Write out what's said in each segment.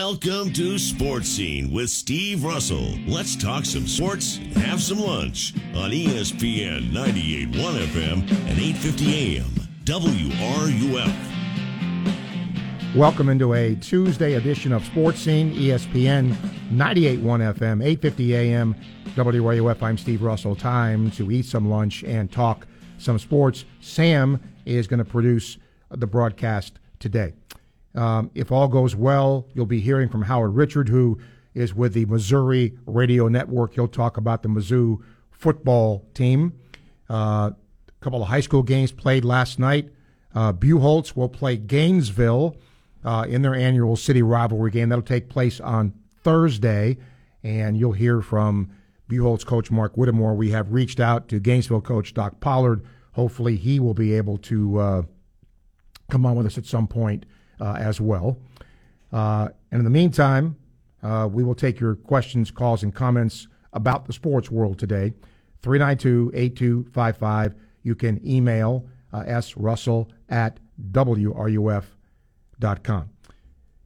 Welcome to Sports Scene with Steve Russell. Let's talk some sports and have some lunch on ESPN 98.1 FM and 850 AM WRUF. Welcome into a Tuesday edition of Sports Scene, ESPN 98.1 FM, 850 AM WRUF. I'm Steve Russell. Time to eat some lunch and talk some sports. Sam is going to produce the broadcast today. If all goes well, you'll be hearing from Howard Richards, who is with the Missouri Radio Network. He'll talk about the Mizzou football team. A couple of high school games played last night. Buchholz will play Gainesville in their annual city rivalry game. That'll take place on Thursday, and you'll hear from Buchholz coach Mark Whittemore. We have reached out to Gainesville coach Doc Pollard. Hopefully he will be able to come on with us at some point. As well. And in the meantime, we will take your questions, calls, and comments about the sports world today. 392-8255. You can email srussell@wruf.com.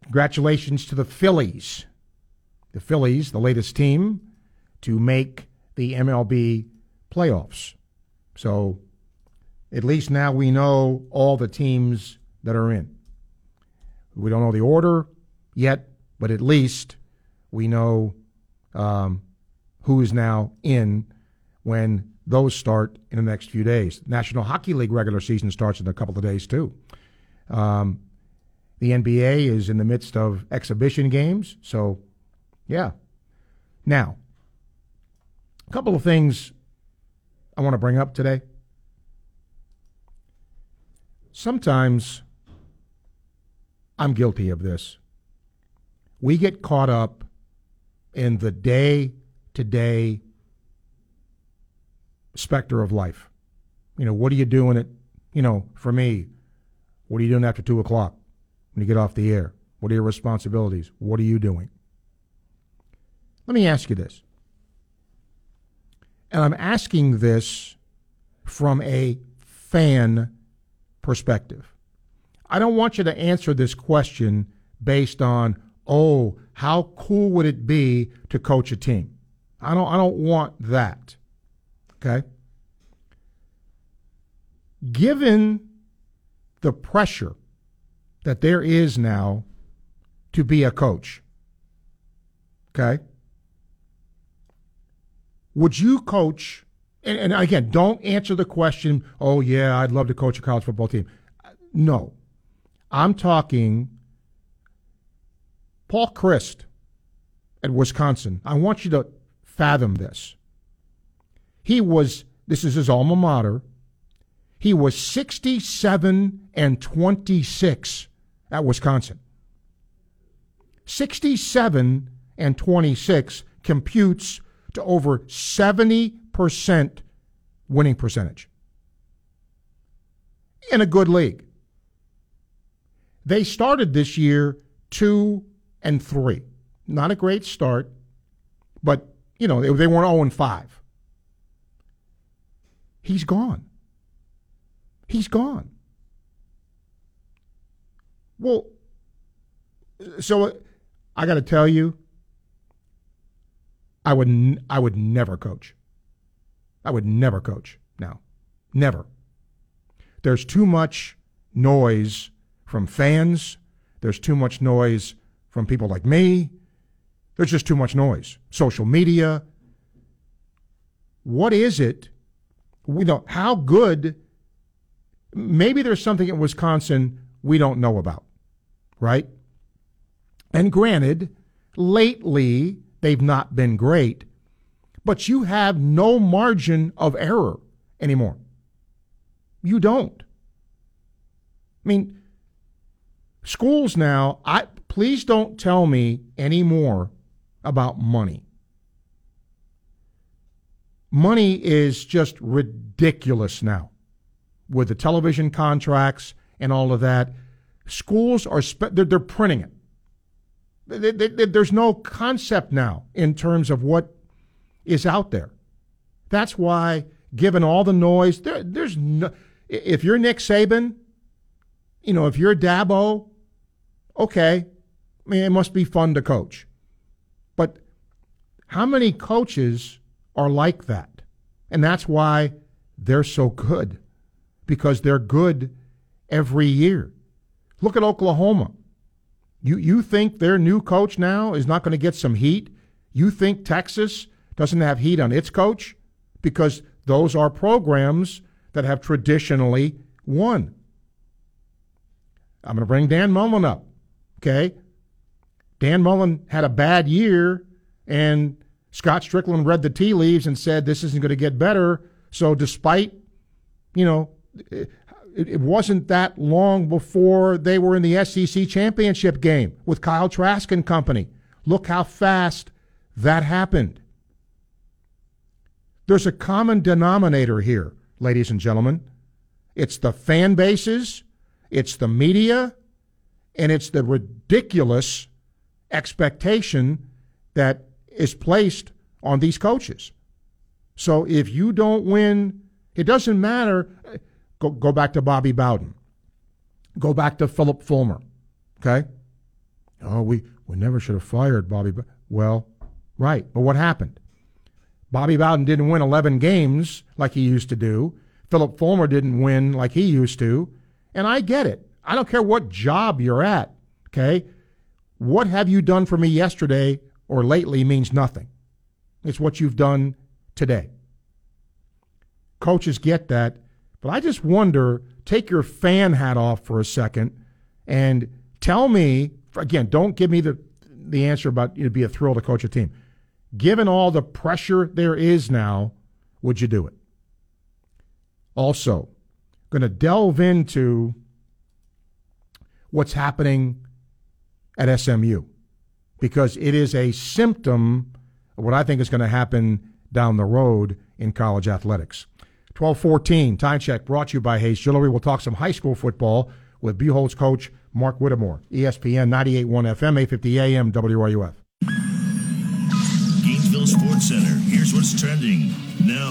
Congratulations to the Phillies. The Phillies, the latest team to make the MLB playoffs. So at least now we know all the teams that are in. We don't know the order yet, but at least we know who is now in when those start in the next few days. National Hockey League regular season starts in a couple of days, too. The NBA is in the midst of exhibition games, so, yeah. Now, a couple of things I want to bring up today. Sometimes I'm guilty of this. We get caught up in the day-to-day specter of life. You know, what are you doing at, you know, for me, what are you doing after 2 o'clock when you get off the air? What are your responsibilities? What are you doing? Let me ask you this. And I'm asking this from a fan perspective. I don't want you to answer this question based on, oh, how cool would it be to coach a team? I don't want that. Okay? Given the pressure that there is now to be a coach, okay? Would you coach, and again, don't answer the question, oh, yeah, I'd love to coach a college football team. No. I'm talking Paul Christ at Wisconsin. I want you to fathom this. This is his alma mater, he was 67-26 at Wisconsin. 67-26 computes to over 70% winning percentage in a good league. They started this year 2-3. Not a great start, but, you know, they weren't 0-5. He's gone. He's gone. Well, so I got to tell you, I would never coach. I would never coach now. Never. There's too much noise from fans, there's too much noise from people like me. There's just too much noise. Social media. What is it? We don't. How good? Maybe there's something in Wisconsin we don't know about, right? And granted, lately they've not been great, but you have no margin of error anymore. You don't. I mean, schools now, please don't tell me any more about money. Money is just ridiculous now. With the television contracts and all of that, schools are, they're printing it. There's no concept now in terms of what is out there. That's why, given all the noise, there's no, if you're Nick Saban, you know, if you're Dabo, okay, I mean, it must be fun to coach. But how many coaches are like that? And that's why they're so good, because they're good every year. Look at Oklahoma. You think their new coach now is not going to get some heat? You think Texas doesn't have heat on its coach? Because those are programs that have traditionally won. I'm going to bring Dan Mullen up, okay? Dan Mullen had a bad year, and Scott Strickland read the tea leaves and said this isn't going to get better. So despite, you know, it wasn't that long before they were in the SEC championship game with Kyle Trask and company. Look how fast that happened. There's a common denominator here, ladies and gentlemen. It's the fan bases, it's the media, and it's the ridiculous expectation that is placed on these coaches. So if you don't win, it doesn't matter. Go back to Bobby Bowden. Go back to Philip Fulmer, okay? Oh, we never should have fired Bobby. Well, right, but what happened? Bobby Bowden didn't win 11 games like he used to do. Philip Fulmer didn't win like he used to. And I get it. I don't care what job you're at, okay? What have you done for me yesterday or lately means nothing. It's what you've done today. Coaches get that, but I just wonder, take your fan hat off for a second and tell me, again, don't give me the answer about it'd be a thrill to coach a team. Given all the pressure there is now, would you do it? Also, going to delve into what's happening at SMU, because it is a symptom of what I think is going to happen down the road in college athletics. 12:14, time check brought to you by Hayes Jewelry. We'll talk some high school football with Buchholz coach Mark Whittemore. ESPN 98.1 FM, 850 AM, WRUF. Gainesville Sports Center, here's what's trending now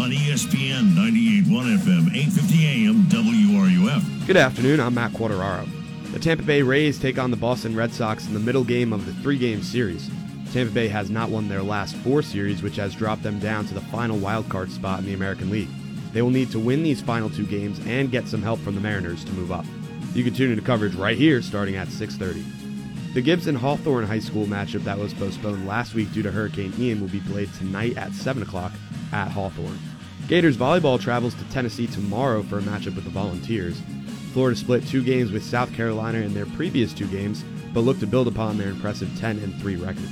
on ESPN 98.1 FM, 850 AM, WRUF. Good afternoon, I'm Matt Quateraro. The Tampa Bay Rays take on the Boston Red Sox in the middle game of the three-game series. Tampa Bay has not won their last four series, which has dropped them down to the final wildcard spot in the American League. They will need to win these final two games and get some help from the Mariners to move up. You can tune into coverage right here starting at 6:30. The Gibbs and Hawthorne High School matchup that was postponed last week due to Hurricane Ian will be played tonight at 7 o'clock at Hawthorne. Gators volleyball travels to Tennessee tomorrow for a matchup with the Volunteers. Florida split two games with South Carolina in their previous two games, but look to build upon their impressive 10-3 record.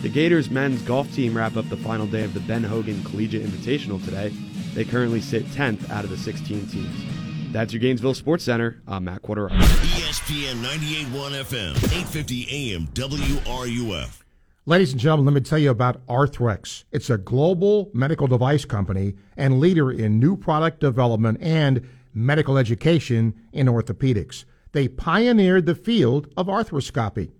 The Gators men's golf team wrap up the final day of the Ben Hogan Collegiate Invitational today. They currently sit 10th out of the 16 teams. That's your Gainesville Sports Center. I'm Matt Quateraro. ESPN 98.1 FM, 850 AM, WRUF. Ladies and gentlemen, let me tell you about Arthrex. It's a global medical device company and leader in new product development and medical education in orthopedics. They pioneered the field of arthroscopy.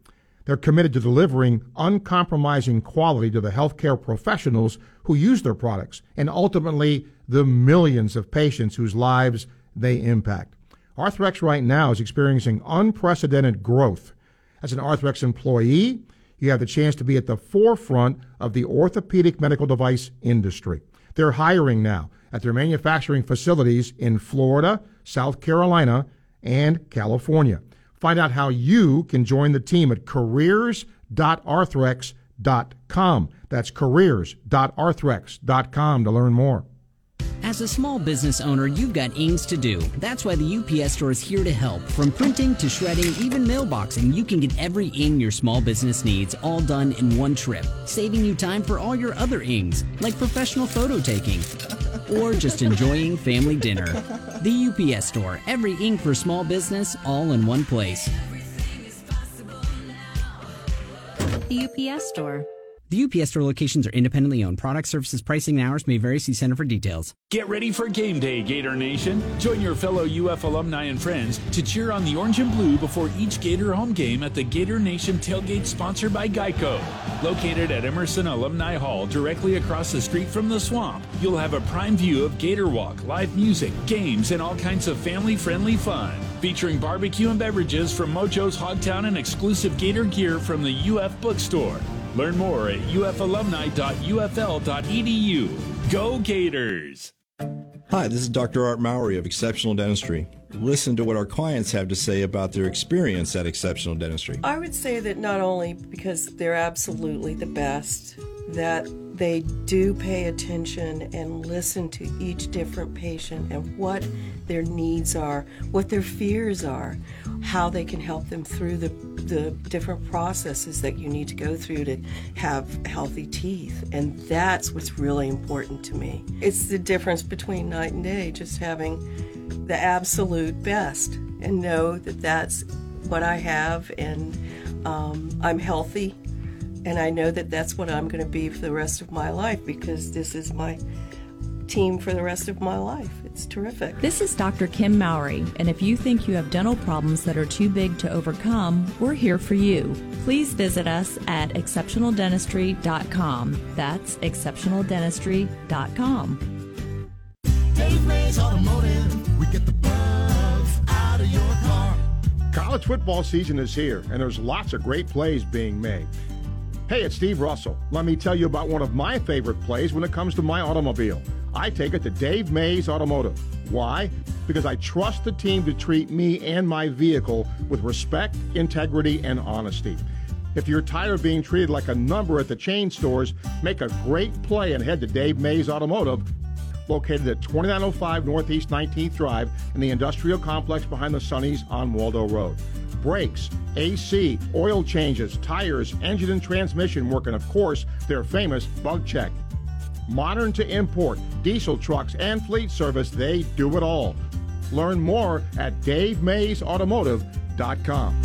They're committed to delivering uncompromising quality to the healthcare professionals who use their products and ultimately the millions of patients whose lives they impact. Arthrex right now is experiencing unprecedented growth. As an Arthrex employee, you have the chance to be at the forefront of the orthopedic medical device industry. They're hiring now at their manufacturing facilities in Florida, South Carolina, and California. Find out how you can join the team at careers.arthrex.com. That's careers.arthrex.com to learn more. As a small business owner, you've got ings to do. That's why the UPS Store is here to help. From printing to shredding, even mailboxing, you can get every ing your small business needs all done in one trip, saving you time for all your other ings, like professional photo taking or just enjoying family dinner. The UPS Store, every ing for small business, all in one place. The UPS Store. The UPS Store locations are independently owned. Product, services, pricing, and hours may vary. See Center for details. Get ready for game day, Gator Nation. Join your fellow UF alumni and friends to cheer on the orange and blue before each Gator home game at the Gator Nation tailgate, sponsored by Geico. Located at Emerson Alumni Hall, directly across the street from the Swamp, you'll have a prime view of Gator Walk, live music, games, and all kinds of family-friendly fun. featuring barbecue and beverages from Mojo's Hogtown and exclusive Gator gear from the UF Bookstore. Learn more at ufalumni.ufl.edu. Go Gators! Hi, this is Dr. Art Mowry of Exceptional Dentistry. Listen to what our clients have to say about their experience at Exceptional Dentistry. I would say that not only because they're absolutely the best, that they do pay attention and listen to each different patient and what their needs are, what their fears are, how they can help them through the different processes that you need to go through to have healthy teeth. And that's what's really important to me. It's the difference between night and day, just having the absolute best and know that that's what I have, and I'm healthy. And I know that that's what I'm going to be for the rest of my life, because this is my team for the rest of my life. It's terrific. This is Dr. Kim Mowry, and if you think you have dental problems that are too big to overcome, we're here for you. Please visit us at ExceptionalDentistry.com. That's ExceptionalDentistry.com. Dave Mays Automotive, we get the bugs out of your car. College football season is here, and there's lots of great plays being made. Hey, it's Steve Russell. Let me tell you about one of my favorite plays when it comes to my automobile. I take it to Dave Mays Automotive. Why? Because I trust the team to treat me and my vehicle with respect, integrity, and honesty. If you're tired of being treated like a number at the chain stores, make a great play and head to Dave Mays Automotive, located at 2905 Northeast 19th Drive in the industrial complex behind the Sunnies on Waldo Road. Brakes, AC, oil changes, tires, engine and transmission work, and of course, their famous bug check. Modern to import, diesel trucks and fleet service, they do it all. Learn more at DaveMaysAutomotive.com.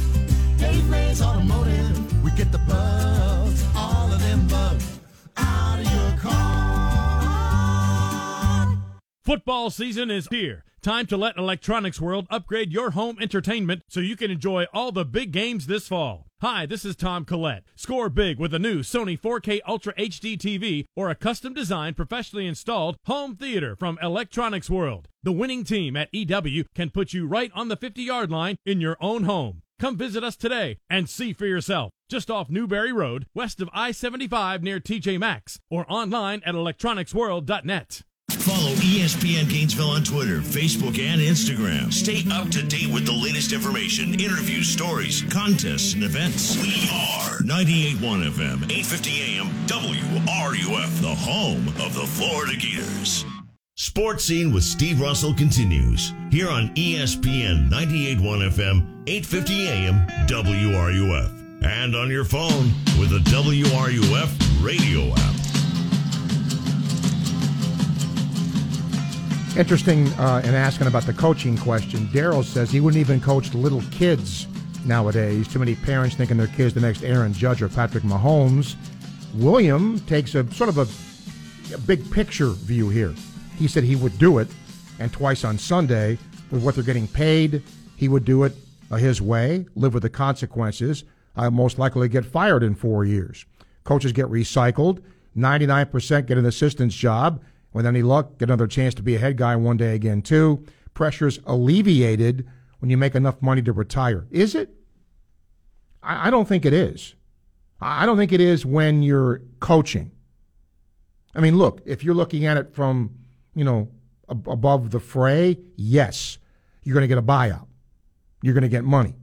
Dave Mays Automotive, we get the bugs, all of them bugs, out of your car. Football season is here. Time to let Electronics World upgrade your home entertainment so you can enjoy all the big games this fall. Hi, this is Tom Collette. Score big with a new Sony 4K Ultra HD TV or a custom-designed, professionally installed home theater from Electronics World. The winning team at EW can put you right on the 50-yard line in your own home. Come visit us today and see for yourself. Just off Newberry Road, west of I-75 near TJ Maxx, or online at electronicsworld.net. Follow ESPN Gainesville on Twitter, Facebook, and Instagram. Stay up to date with the latest information, interviews, stories, contests, and events. We are 98.1 FM, 850 AM, WRUF, the home of the Florida Gators. Sports Scene with Steve Russell continues here on ESPN 98.1 FM, 850 AM, WRUF. And on your phone with the WRUF radio app. Interesting in asking about the coaching question. Daryl says he wouldn't even coach little kids nowadays. Too many parents thinking their kid's the next Aaron Judge or Patrick Mahomes. William takes a sort of a big picture view here. He said he would do it, and twice on Sunday, with what they're getting paid, he would do it his way, live with the consequences. I'll most likely get fired in 4 years. Coaches get recycled. 99% get an assistant's job. With any luck, get another chance to be a head guy one day again, too. Pressure's alleviated when you make enough money to retire. Is it? I don't think it is. I don't think it is when you're coaching. I mean, look, if you're looking at it from, you know, above the fray, yes, you're going to get a buyout. You're going to get money.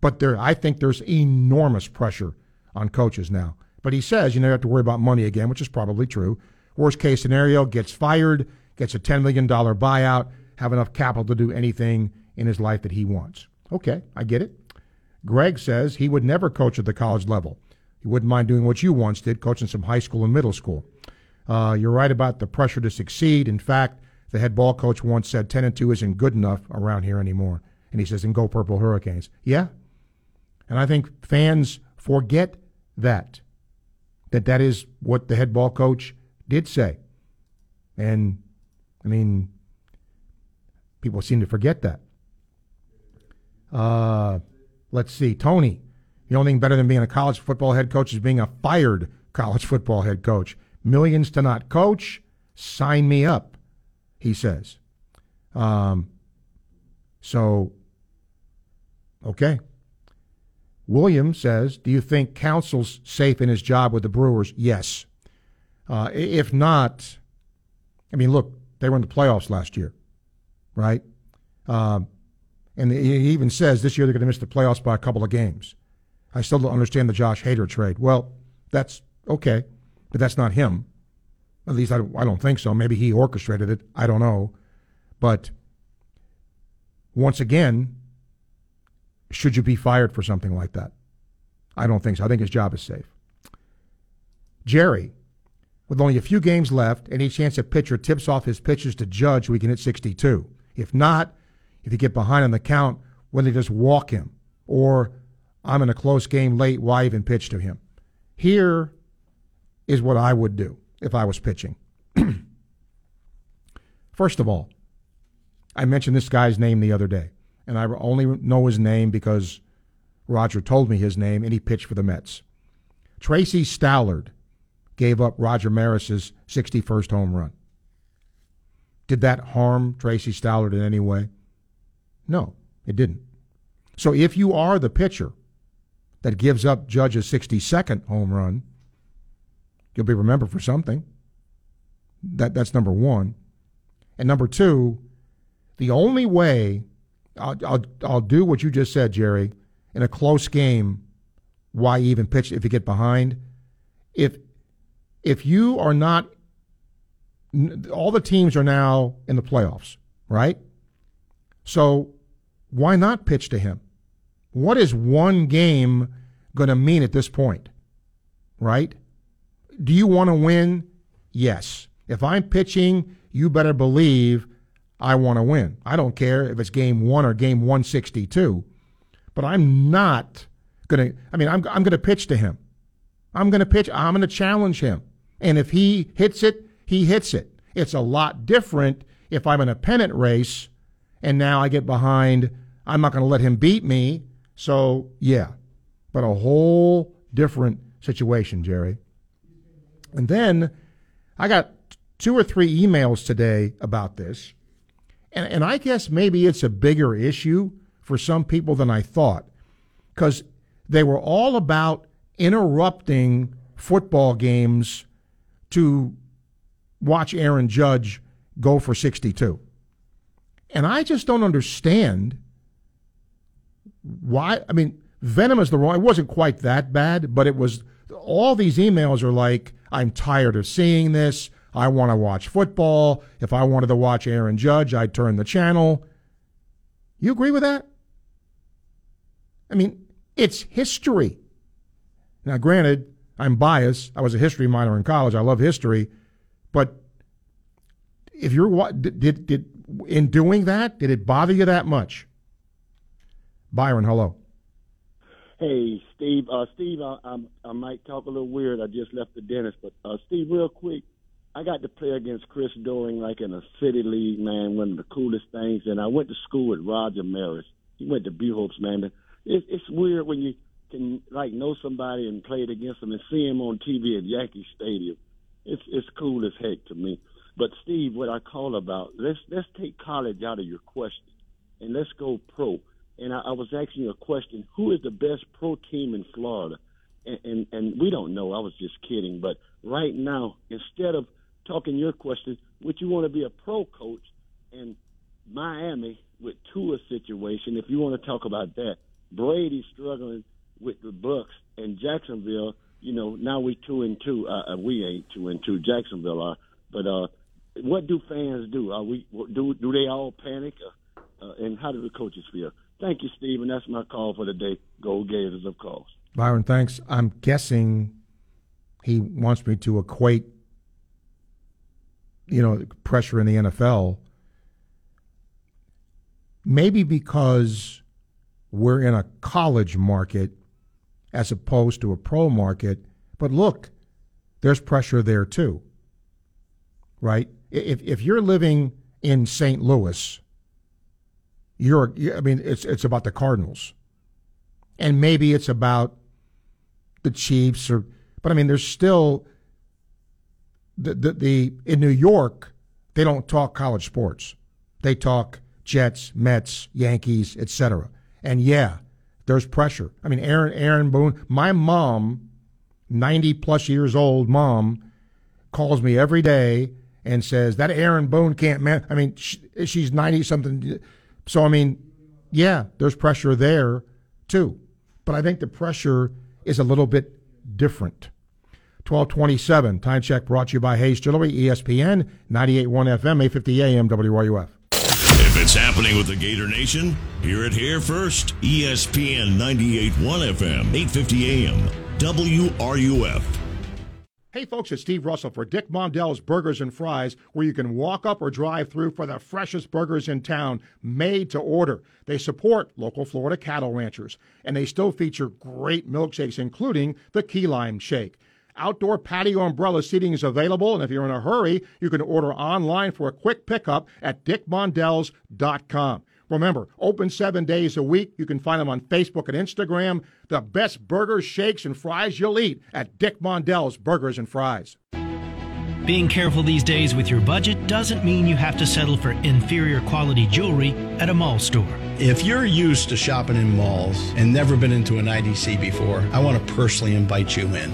But I think there's enormous pressure on coaches now. But he says, you never have to worry about money again, which is probably true. Worst case scenario, gets fired, gets a $10 million buyout, have enough capital to do anything in his life that he wants. Okay, I get it. Greg says he would never coach at the college level. He wouldn't mind doing what you once did, coaching some high school and middle school. You're right about the pressure to succeed. In fact, the head ball coach once said 10-2 isn't good enough around here anymore. And he says, and go Purple Hurricanes. Yeah, and I think fans forget that is what the head ball coach did say. And, I mean, people seem to forget that. Let's see. Tony, the only thing better than being a college football head coach is being a fired college football head coach. Millions to not coach. Sign me up, he says. So Okay. Williams says, do you think Counsel's safe in his job with the Brewers? Yes. If not, I mean, look, they were in the playoffs last year, right? And he even says this year they're going to miss the playoffs by a couple of games. I still don't understand the Josh Hader trade. Well, that's okay, but that's not him. At least I don't think so. Maybe he orchestrated it. I don't know. But once again, should you be fired for something like that? I don't think so. I think his job is safe. Jerry, with only a few games left, any chance a pitcher tips off his pitches to Judge, we can hit 62. If not, if you get behind on the count, whether they just walk him or I'm in a close game late, why even pitch to him? Here is what I would do if I was pitching. First of all, I mentioned this guy's name the other day, and I only know his name because Roger told me his name, and he pitched for the Mets. Tracy Stallard gave up Roger Maris's 61st home run. Did that harm Tracy Stallard in any way? No, it didn't. So if you are the pitcher that gives up Judge's 62nd home run, you'll be remembered for something. That's number one. And number two, the only way I'll do what you just said, Jerry, in a close game, why even pitch if you get behind? If you are not, all the teams are now in the playoffs, right? So why not pitch to him? What is one game going to mean at this point, right? Do you want to win? Yes. If I'm pitching, you better believe I want to win. I don't care if it's game one or game 162, but I'm not going to, I mean, I'm going to pitch to him. I'm going to pitch. I'm going to challenge him. And if he hits it, he hits it. It's a lot different if I'm in a pennant race and now I get behind. I'm not going to let him beat me. So, yeah, but a whole different situation, Jerry. And then I got two or three emails today about this. And I guess maybe it's a bigger issue for some people than I thought, because they were all about interrupting football games to watch Aaron Judge go for 62. And I just don't understand why. I mean, venom is the wrong. It wasn't quite that bad, but it was. All these emails are like, I'm tired of seeing this. I want to watch football. If I wanted to watch Aaron Judge, I'd turn the channel. You agree with that? I mean, it's history. Now, granted, I'm biased. I was a history minor in college. I love history. But if you're what did in doing that, did it bother you that much? Byron, hello. Hey, Steve. I might talk a little weird. I just left the dentist. But, Steve, real quick. I got to play against Chris Doering, like in a city league, man, one of the coolest things. And I went to school with Roger Maris. He went to Buchholz, man. It's weird when you can, like, know somebody and played against him and see him on TV at Yankee Stadium. It's cool as heck to me. But, Steve, what I call about, let's take college out of your question and let's go pro. And I was asking you a question, who is the best pro team in Florida? And we don't know. I was just kidding. But right now, instead of talking your question, would you want to be a pro coach in Miami with Tua's situation? If you want to talk about that, Brady's struggling with the Bucks and Jacksonville. You know, now we 2-2. We ain't 2-2. Jacksonville are. But what do fans do? Are we do they all panic? And how do the coaches feel? Thank you, Steve. And that's my call for the day. Go Gators, of course. Byron, thanks. I'm guessing he wants me to equate, you know, pressure in the NFL. Maybe because we're in a college market as opposed to a pro market. But look, there's pressure there too, right? If you're living in St. Louis, I mean, it's about the Cardinals, and maybe it's about the Chiefs, or but I mean, there's still. In New York, they don't talk college sports. They talk Jets, Mets, Yankees, etc. And yeah, There's pressure. I mean, Aaron Boone, my mom, 90-plus years old mom, calls me every day and says, that Aaron Boone can't man. I mean, she's 90-something. So, I mean, yeah, there's pressure there, too. But I think the pressure is a little bit different. 12:27, time check brought to you by Hayes Jewelry, ESPN, 98.1 FM, 850 AM, WRUF. If it's happening with the Gator Nation, hear it here first. ESPN 98.1 FM, 850 AM, WRUF. Hey, folks, it's Steve Russell for Dick Mondell's Burgers and Fries, where you can walk up or drive through for the freshest burgers in town, made to order. They support local Florida cattle ranchers, and they still feature great milkshakes, including the Key Lime Shake. Outdoor patio umbrella seating is available, and if you're in a hurry, you can order online for a quick pickup at dickmondells.com. Remember, open 7 days a week. You can find them on Facebook and Instagram. The best burgers, shakes, and fries you'll eat at Dick Mondell's Burgers and Fries. Being careful these days with your budget doesn't mean you have to settle for inferior quality jewelry at a mall store. If you're used to shopping in malls and never been into an IDC before, I want to personally invite you in.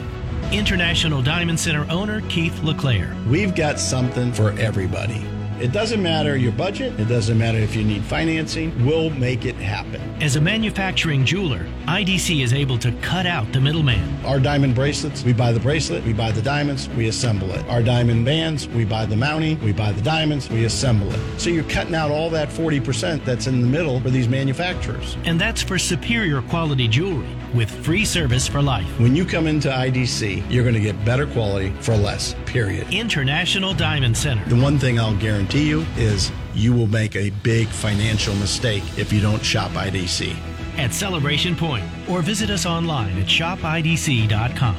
International Diamond Center owner Keith LeClaire. We've got something for everybody. It doesn't matter your budget. It doesn't matter if you need financing. We'll make it happen. As a manufacturing jeweler, IDC is able to cut out the middleman. Our diamond bracelets, we buy the bracelet, we buy the diamonds, we assemble it. Our diamond bands, we buy the mounting, we buy the diamonds, we assemble it. So you're cutting out all that 40% that's in the middle for these manufacturers. And that's for superior quality jewelry with free service for life. When you come into IDC, you're going to get better quality for less, period. International Diamond Center. The one thing I'll guarantee to you is you will make a big financial mistake if you don't shop IDC at Celebration Point or visit us online at shopidc.com.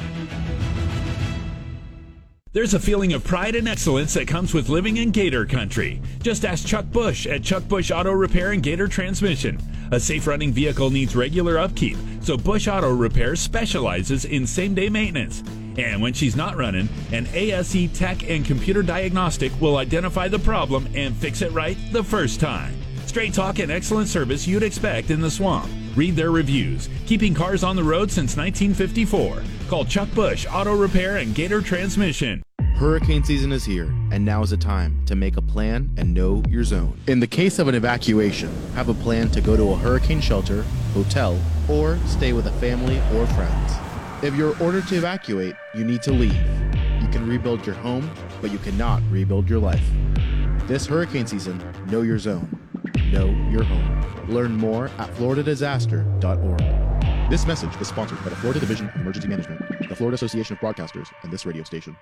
There's a feeling of pride and excellence that comes with living in Gator Country. Just ask Chuck Bush at Chuck Bush Auto Repair and Gator Transmission. A safe running vehicle needs regular upkeep, so Bush Auto Repair specializes in same-day maintenance. And when she's not running, an ASE tech and computer diagnostic will identify the problem and fix it right the first time. Straight talk and excellent service you'd expect in the swamp. Read their reviews. Keeping cars on the road since 1954. Call Chuck Bush Auto Repair and Gator Transmission. Hurricane season is here, and now is the time to make a plan and know your zone. In the case of an evacuation, have a plan to go to a hurricane shelter, hotel, or stay with a family or friends. If you're ordered to evacuate, you need to leave. You can rebuild your home, but you cannot rebuild your life. This hurricane season, know your zone. Know your home. Learn more at floridadisaster.org. This message is sponsored by the Florida Division of Emergency Management, the Florida Association of Broadcasters, and this radio station.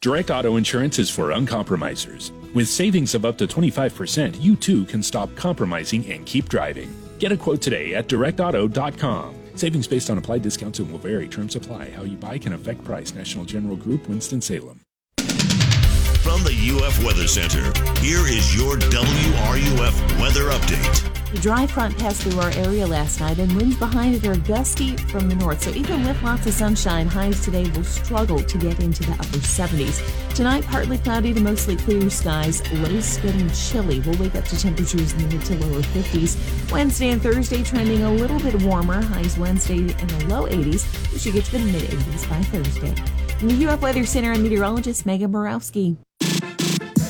Direct Auto Insurance is for uncompromisers. With savings of up to 25%, you too can stop compromising and keep driving. Get a quote today at directauto.com. Savings based on applied discounts and will vary. Terms apply. How you buy can affect price. National General Group, Winston-Salem. From the UF Weather Center, here is your WRUF weather update. The dry front passed through our area last night, and winds behind it are gusty from the north. So even with lots of sunshine, highs today will struggle to get into the upper 70s. Tonight, partly cloudy to mostly clear skies. Lows getting chilly. We'll wake up to temperatures in the mid to lower 50s. Wednesday and Thursday trending a little bit warmer. Highs Wednesday in the low 80s. We should get to the mid 80s by Thursday. From the UF Weather Center, I'm meteorologist Megan Borowski.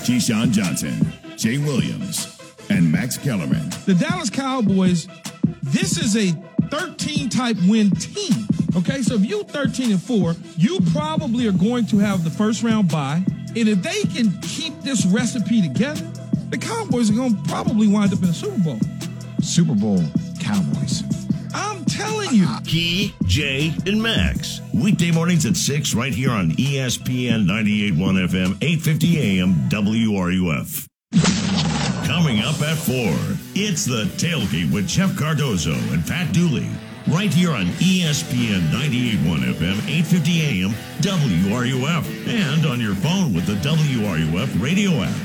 Keyshawn Johnson, Jay Williams, and Max Kellerman. The Dallas Cowboys, this is a 13-type win team, okay? So if you 13-4, you probably are going to have the first-round bye. And if they can keep this recipe together, the Cowboys are going to probably wind up in the Super Bowl. Super Bowl Cowboys. I'm telling you. Key, Jay, and Max. Weekday mornings at 6 right here on ESPN 98.1 FM, 850 AM, WRUF. Coming up at 4, it's The Tailgate with Jeff Cardozo and Pat Dooley. Right here on ESPN 98.1 FM, 850 AM, WRUF. And on your phone with the WRUF radio app.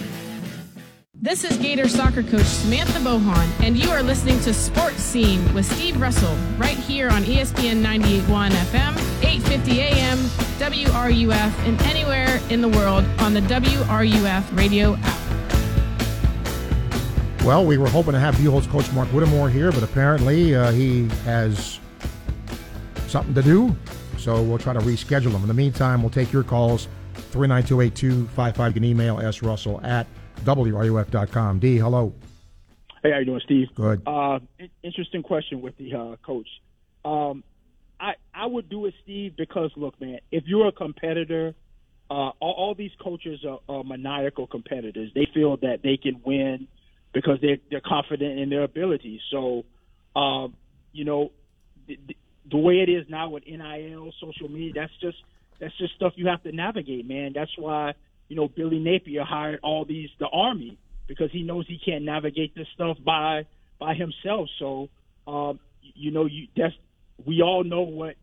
This is Gator soccer coach Samantha Bohan, and you are listening to Sports Scene with Steve Russell right here on ESPN 98.1 FM, 850 AM, WRUF, and anywhere in the world on the WRUF radio app. Well, we were hoping to have Buchholz coach Mark Whittemore here, but apparently he has something to do, so we'll try to reschedule him. In the meantime, we'll take your calls, 392-8255. You can email srussell@wruf.com. D, hello. Hey, how you doing, Steve? Good. Interesting question with the coach. I would do it, Steve, because, look, man, if you're a competitor, all these coaches are maniacal competitors. They feel that they can win because they're confident in their abilities. So, the way it is now with NIL, social media, that's just stuff you have to navigate, man. That's why, Billy Napier hired the Army, because he knows he can't navigate this stuff by himself. So, we all know what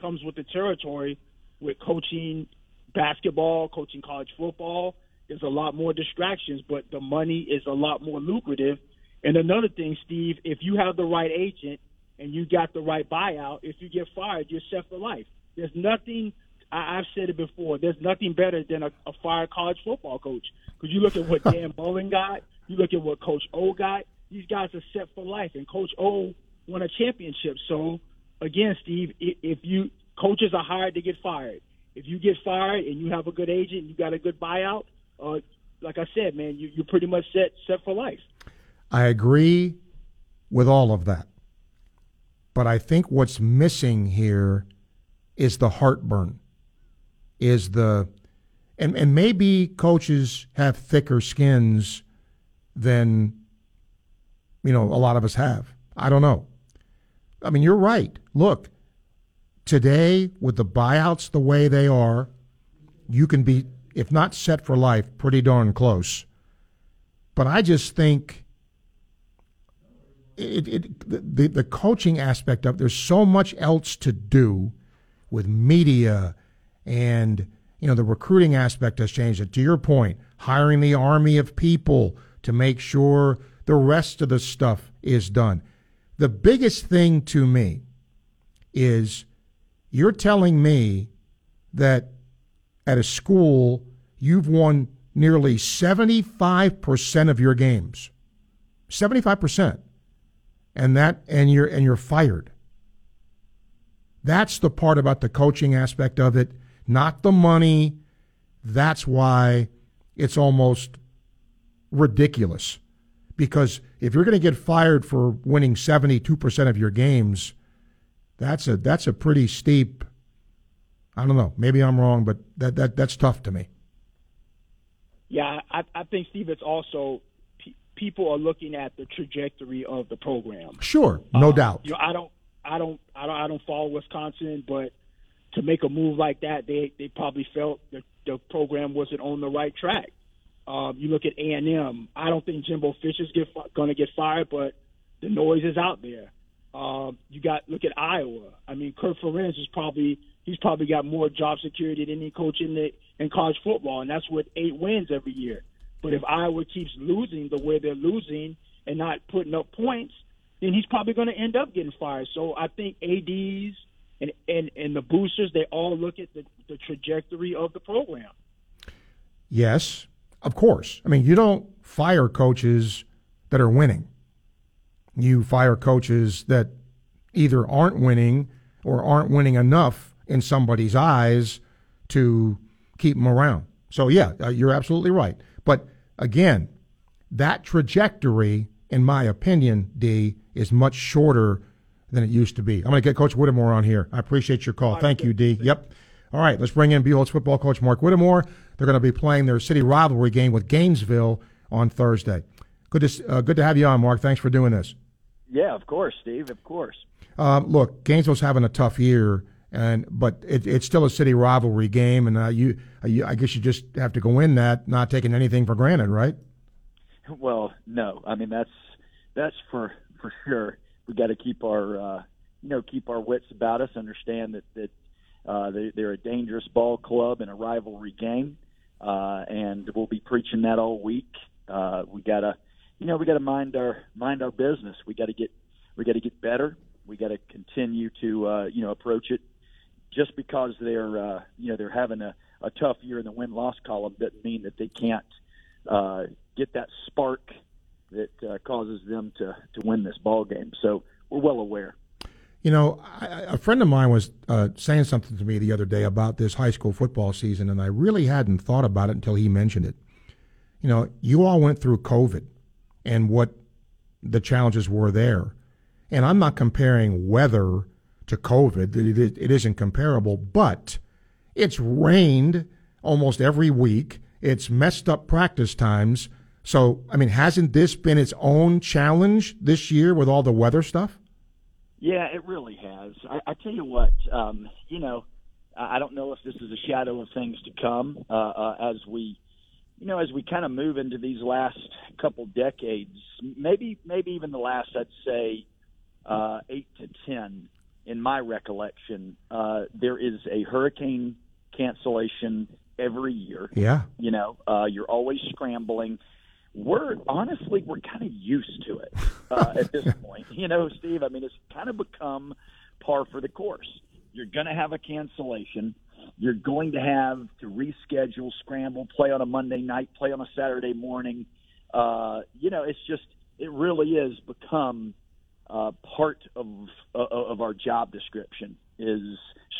comes with the territory with coaching basketball, coaching college football. There's a lot more distractions, but the money is a lot more lucrative. And another thing, Steve, if you have the right agent and you got the right buyout, if you get fired, you're set for life. There's nothing, I've said it before, there's nothing better than a fired college football coach. Because you look at what Dan Mullen got, you look at what Coach O got, these guys are set for life. And Coach O won a championship. So, again, Steve, if you coaches are hired to get fired. If you get fired and you have a good agent, you got a good buyout, like I said, man, you're pretty much set for life. I agree with all of that. But I think what's missing here is the heartburn, and maybe coaches have thicker skins than, a lot of us have. I don't know. I mean, you're right. Look, today with the buyouts the way they are, you can be, if not set for life, pretty darn close. But I just think the coaching aspect of it, there's so much else to do with media, and the recruiting aspect has changed it. To your point, hiring the army of people to make sure the rest of the stuff is done. The biggest thing to me is you're telling me that at a school you've won nearly 75% of your games. 75%. And you're fired. That's the part about the coaching aspect of it, not the money. That's why it's almost ridiculous. Because if you're going to get fired for winning 72% of your games, that's a pretty steep, I don't know, maybe I'm wrong, but that's tough to me. Yeah, I think, Steve, it's also people are looking at the trajectory of the program. Sure, no doubt. I don't follow Wisconsin, but to make a move like that, they probably felt that the program wasn't on the right track. You look at A&M. I don't think Jimbo Fisher's going to get fired, but the noise is out there. Look at Iowa. I mean, Kurt Ferentz he's probably got more job security than any coach in college football, and that's with 8 wins every year. But if Iowa keeps losing the way they're losing and not putting up points, then he's probably going to end up getting fired. So I think ADs and the boosters, they all look at the trajectory of the program. Yes, of course. I mean, you don't fire coaches that are winning. You fire coaches that either aren't winning or aren't winning enough in somebody's eyes to keep them around. So, yeah, you're absolutely right. But, again, that trajectory, in my opinion, D, is much shorter than it used to be. I'm going to get Coach Whittemore on here. I appreciate your call. Thank you, D. Yep. All right, let's bring in Buchholz football coach Mark Whittemore. They're going to be playing their city rivalry game with Gainesville on Thursday. Good to have you on, Mark. Thanks for doing this. Yeah, of course, Steve, of course. Look, Gainesville's having a tough year, but it's still a city rivalry game, and I guess you just have to go in that, not taking anything for granted, right? Well, no. I mean, that's for sure. We got to keep our wits about us. Understand that they're a dangerous ball club in a rivalry game, and we'll be preaching that all week. We gotta mind our business. We gotta get better. We gotta continue to approach it. Just because they're having a tough year in the win-loss column doesn't mean that they can't get that spark that causes them to win this ball game. So we're well aware. You know, a friend of mine was saying something to me the other day about this high school football season, and I really hadn't thought about it until he mentioned it. You know, you all went through COVID and what the challenges were there. And I'm not comparing weather to COVID. It isn't comparable, but it's rained almost every week. It's messed up practice times. So, I mean, hasn't this been its own challenge this year with all the weather stuff? Yeah, it really has. I tell you what, you know, I don't know if this is a shadow of things to come as we kind of move into these last couple decades, maybe even the last, I'd say, 8 to 10, in my recollection, there is a hurricane cancellation every year. Yeah. You know, you're always scrambling. We're kind of used to it at this point. You know, Steve, I mean, it's kind of become par for the course. You're going to have a cancellation. You're going to have to reschedule, scramble, play on a Monday night, play on a Saturday morning. You know, it's just, it really is become part of our job description is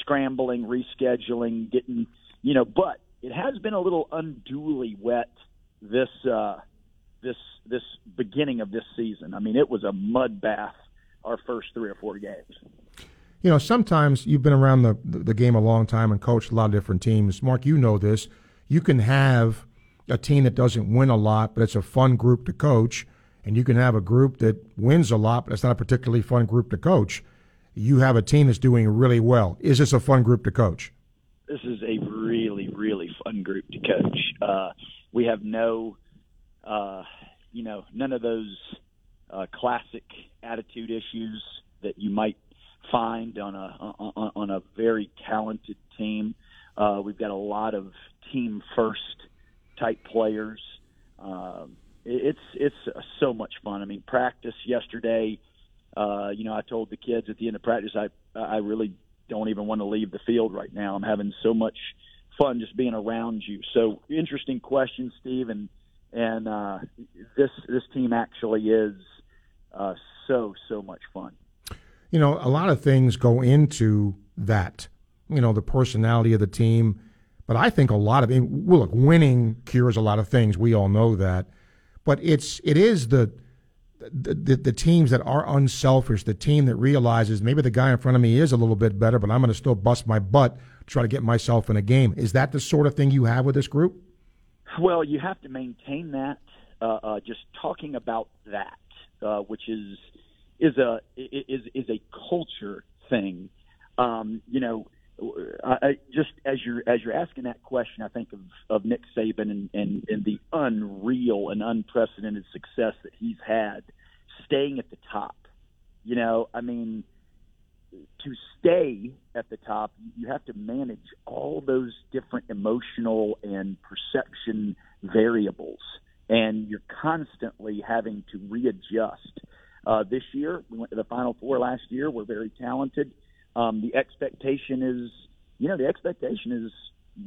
scrambling, rescheduling, getting, you know, but it has been a little unduly wet this beginning of this season. I mean, it was a mud bath our first 3 or 4 games. You know, sometimes you've been around the game a long time and coached a lot of different teams. Mark, you know this. You can have a team that doesn't win a lot, but it's a fun group to coach, and you can have a group that wins a lot, but it's not a particularly fun group to coach. You have a team that's doing really well. Is this a fun group to coach? This is a really, really fun group to coach. We have no none of those classic attitude issues that you might find on a very talented team. We've got a lot of team first type players. It's so much fun. I mean, practice yesterday. I told the kids at the end of practice, I really don't even want to leave the field right now. I'm having so much fun just being around you. So interesting question, Steve, and this team actually is so much fun. You know, a lot of things go into that, you know, the personality of the team. But I think a lot of it, well, look, winning cures a lot of things. We all know that. But it is the teams that are unselfish, the team that realizes maybe the guy in front of me is a little bit better, but I'm going to still bust my butt to try to get myself in a game. Is that the sort of thing you have with this group? Well, you have to maintain that. Just talking about that, which is a culture thing. I just as you're asking that question, I think of Nick Saban and the unreal and unprecedented success that he's had staying at the top. You know, I mean, to stay at the top, you have to manage all those different emotional and perception variables, and you're constantly having to readjust. This year, we went to the Final Four last year. We're very talented. The expectation is,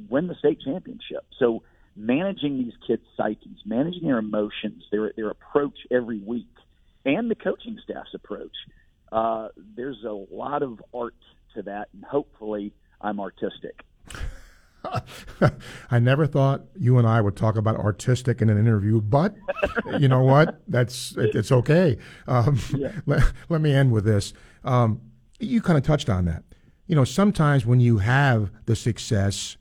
win the state championship. So managing these kids' psyches, managing their emotions, their approach every week, and the coaching staff's approach, there's a lot of art to that, and hopefully I'm artistic. I never thought you and I would talk about artistic in an interview, but you know what? It's okay. Yeah. Let me end with this. You kind of touched on that. You know, sometimes when you have the success,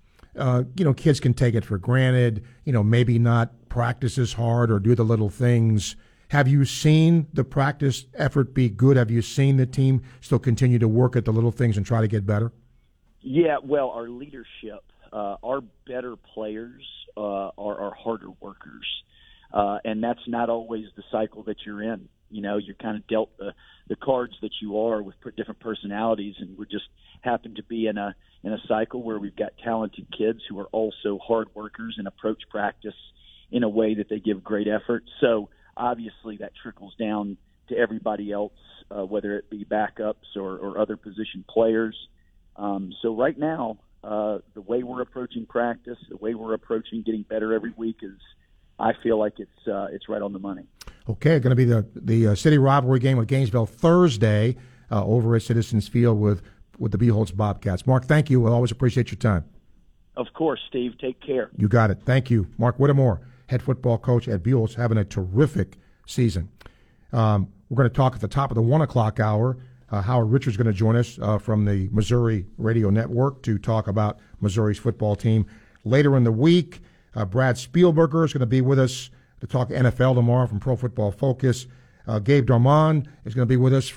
kids can take it for granted, maybe not practice as hard or do the little things. Have you seen the practice effort be good? Have you seen the team still continue to work at the little things and try to get better? Yeah, well, our leadership, our better players are harder workers, and that's not always the cycle that you're in. You know, you're kind of dealt the cards that you are with different personalities, and we just happen to be in a cycle where we've got talented kids who are also hard workers and approach practice in a way that they give great effort. So obviously that trickles down to everybody else, whether it be backups or other position players. So right now, the way we're approaching practice, the way we're approaching getting better every week is, I feel like it's right on the money. Okay, going to be the city rivalry game with Gainesville Thursday over at Citizens Field with the Buchholz Bobcats. Mark, thank you. I always appreciate your time. Of course, Steve. Take care. You got it. Thank you. Mark Whittemore, head football coach at Buchholz, having a terrific season. We're going to talk at the top of the 1 o'clock hour. Howard Richards is going to join us from the Missouri Radio Network to talk about Missouri's football team. Later in the week, Brad Spielberger is going to be with us to talk NFL tomorrow from Pro Football Focus. Gabe Darmon is going to be with us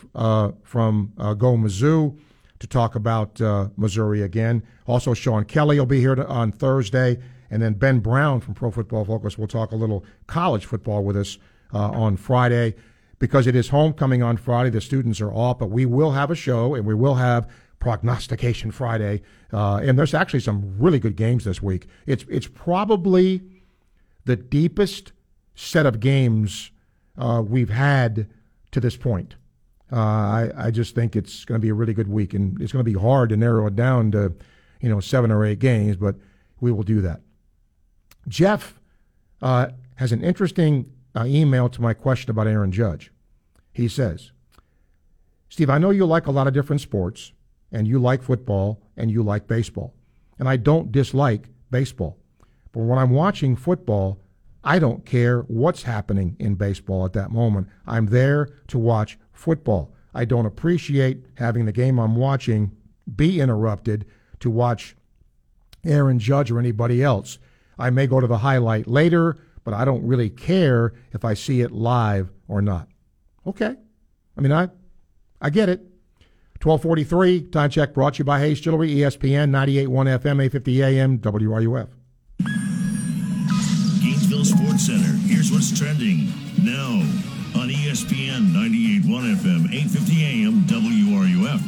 from Go Mizzou to talk about Missouri again. Also, Sean Kelly will be here on Thursday. And then Ben Brown from Pro Football Focus will talk a little college football with us on Friday. Because it is homecoming on Friday, the students are off, but we will have a show and we will have Prognostication Friday. And there's actually some really good games this week. It's probably the deepest set of games we've had to this point. I just think it's going to be a really good week, and it's going to be hard to narrow it down to 7 or 8 games, but we will do that. Jeff has an interesting email to my question about Aaron Judge. He says, Steve, I know you like a lot of different sports, and you like football, and you like baseball. And I don't dislike baseball. But when I'm watching football, I don't care what's happening in baseball at that moment. I'm there to watch football. I don't appreciate having the game I'm watching be interrupted to watch Aaron Judge or anybody else. I may go to the highlight later, but I don't really care if I see it live or not. Okay. I mean, I get it. 1243, time check brought to you by Hayes Jewelry, ESPN, 98.1 FM, 850 AM, WRUF. Gainesville Sports Center, here's what's trending now on ESPN, 98.1 FM, 850 AM, WRUF.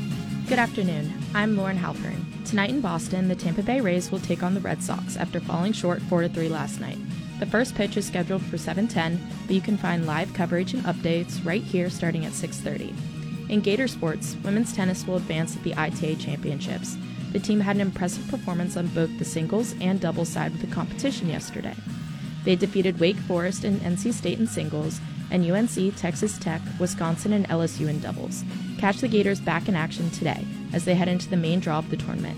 Good afternoon. I'm Lauren Halpern. Tonight in Boston, the Tampa Bay Rays will take on the Red Sox after falling short 4-3 last night. The first pitch is scheduled for 7:10, but you can find live coverage and updates right here starting at 6:30. In Gator sports, women's tennis will advance at the ITA Championships. The team had an impressive performance on both the singles and doubles side of the competition yesterday. They defeated Wake Forest and NC State in singles, and UNC, Texas Tech, Wisconsin, and LSU in doubles. Catch the Gators back in action today as they head into the main draw of the tournament.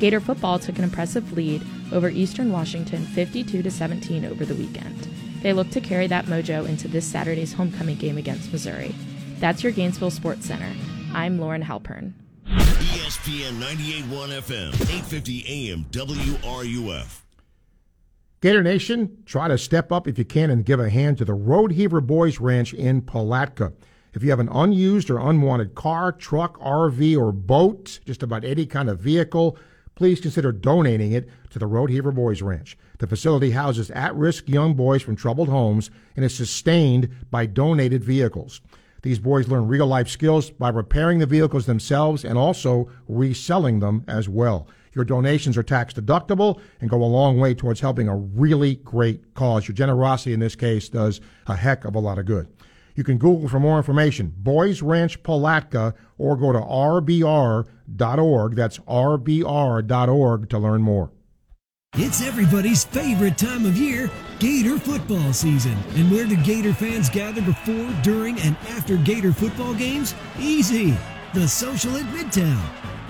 Gator football took an impressive lead over Eastern Washington 52-17 over the weekend. They look to carry that mojo into this Saturday's homecoming game against Missouri. That's your Gainesville Sports Center. I'm Lauren Halpern. ESPN 98.1 FM, 850 AM, WRUF. Gator Nation, try to step up if you can and give a hand to the Road Heaver Boys Ranch in Palatka. If you have an unused or unwanted car, truck, RV, or boat, just about any kind of vehicle, please consider donating it to the Road Heaver Boys Ranch. The facility houses at-risk young boys from troubled homes and is sustained by donated vehicles. These boys learn real-life skills by repairing the vehicles themselves and also reselling them as well. Your donations are tax-deductible and go a long way towards helping a really great cause. Your generosity in this case does a heck of a lot of good. You can Google for more information, Boys Ranch Palatka, or go to rbr.org. That's rbr.org to learn more. It's everybody's favorite time of year, Gator football season. And where do Gator fans gather before, during, and after Gator football games? Easy. The Social at Midtown.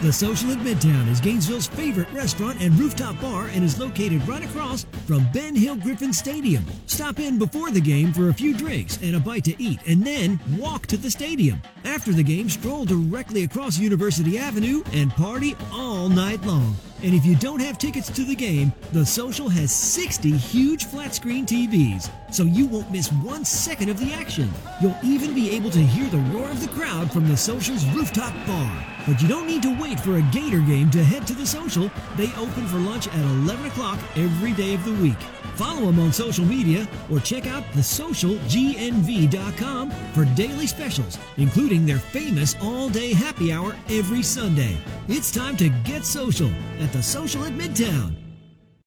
The Social at Midtown is Gainesville's favorite restaurant and rooftop bar and is located right across from Ben Hill Griffin Stadium. Stop in before the game for a few drinks and a bite to eat, and then walk to the stadium. After the game, stroll directly across University Avenue and party all night long. And if you don't have tickets to the game, The Social has 60 huge flat-screen TVs, so you won't miss 1 second of the action. You'll even be able to hear the roar of the crowd from The Social's rooftop bar. But you don't need to wait for a Gator game to head to The Social. They open for lunch at 11 o'clock every day of the week. Follow them on social media or check out thesocialgnv.com for daily specials, including their famous all-day happy hour every Sunday. It's time to get social at The Social at Midtown.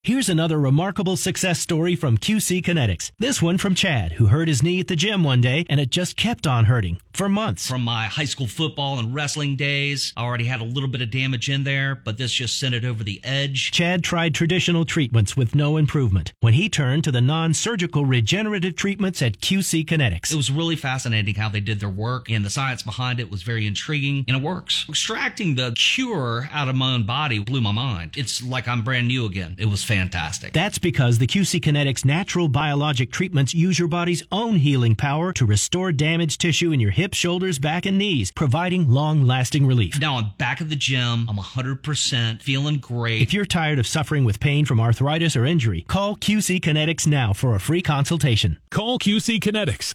Here's another remarkable success story from QC Kinetics. This one from Chad, who hurt his knee at the gym one day, and it just kept on hurting for months. From my high school football and wrestling days, I already had a little bit of damage in there, but this just sent it over the edge. Chad tried traditional treatments with no improvement when he turned to the non-surgical regenerative treatments at QC Kinetics. It was really fascinating how they did their work, and the science behind it was very intriguing, and it works. Extracting the cure out of my own body blew my mind. It's like I'm brand new again. It was fantastic. That's because the QC Kinetics natural biologic treatments use your body's own healing power to restore damaged tissue in your hips, shoulders, back, and knees, providing long-lasting relief. Now I'm back at the gym. I'm 100% feeling great. If you're tired of suffering with pain from arthritis or injury, call QC Kinetics now for a free consultation. Call QC Kinetics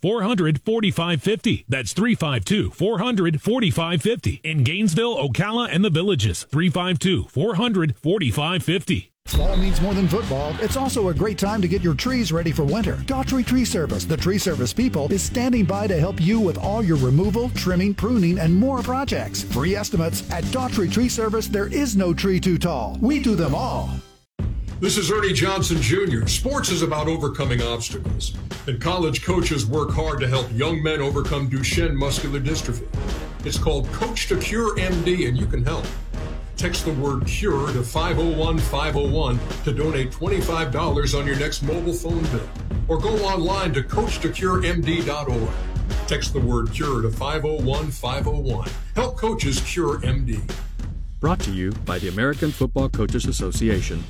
352-400-4550. That's 352-400-4550 in Gainesville, Ocala, and the Villages. 352-400-4550. Fall means more than football. It's also a great time to get your trees ready for winter. Daughtry Tree Service, the tree service people, is standing by to help you with all your removal, trimming, pruning, and more projects. Free estimates at Daughtry Tree Service. There is no tree too tall. We do them all. This is Ernie Johnson Jr. Sports is about overcoming obstacles, and college coaches work hard to help young men overcome Duchenne muscular dystrophy. It's called Coach to Cure MD, and you can help. Text the word CURE to 501-501 to donate $25 on your next mobile phone bill. Or go online to coachtocuremd.org. Text the word CURE to 501-501. Help coaches cure MD. Brought to you by the American Football Coaches Association.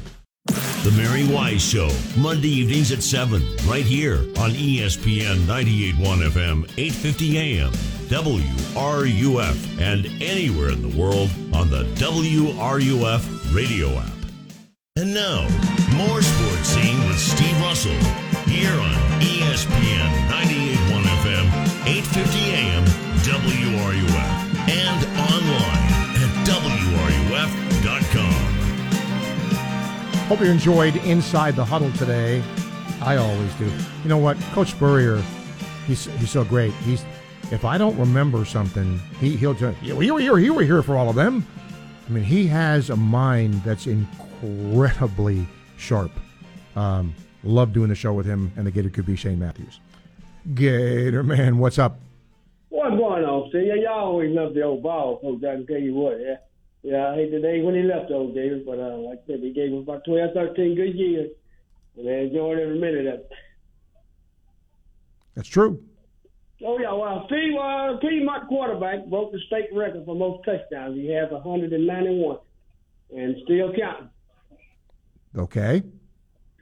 The Mary Wise Show, Monday evenings at 7, right here on ESPN 98.1 FM, 850 AM, WRUF, and anywhere in the world on the WRUF radio app. And now, more Sports Scene with Steve Russell, here on ESPN 98.1 FM, 850 AM, WRUF, and online at WRUF.com. Hope you enjoyed Inside the Huddle today. I always do. You know what? Coach Spurrier, he's so great. He's, if I don't remember something, he'll just, you were here for all of them. I mean, he has a mind that's incredibly sharp. Love doing the show with him, and the Gator could be Shane Matthews. Gator man, what's up? What's going on, see? Y'all always love the old ball, folks. I can tell you what, yeah. Yeah, I hate the day when he left old Gators, but like I said, he gave him about 12, 13 good years, and they enjoyed every minute of it. That's true. Oh, yeah, well, Steve, my quarterback, broke the state record for most touchdowns. He has 191, and still counting. Okay.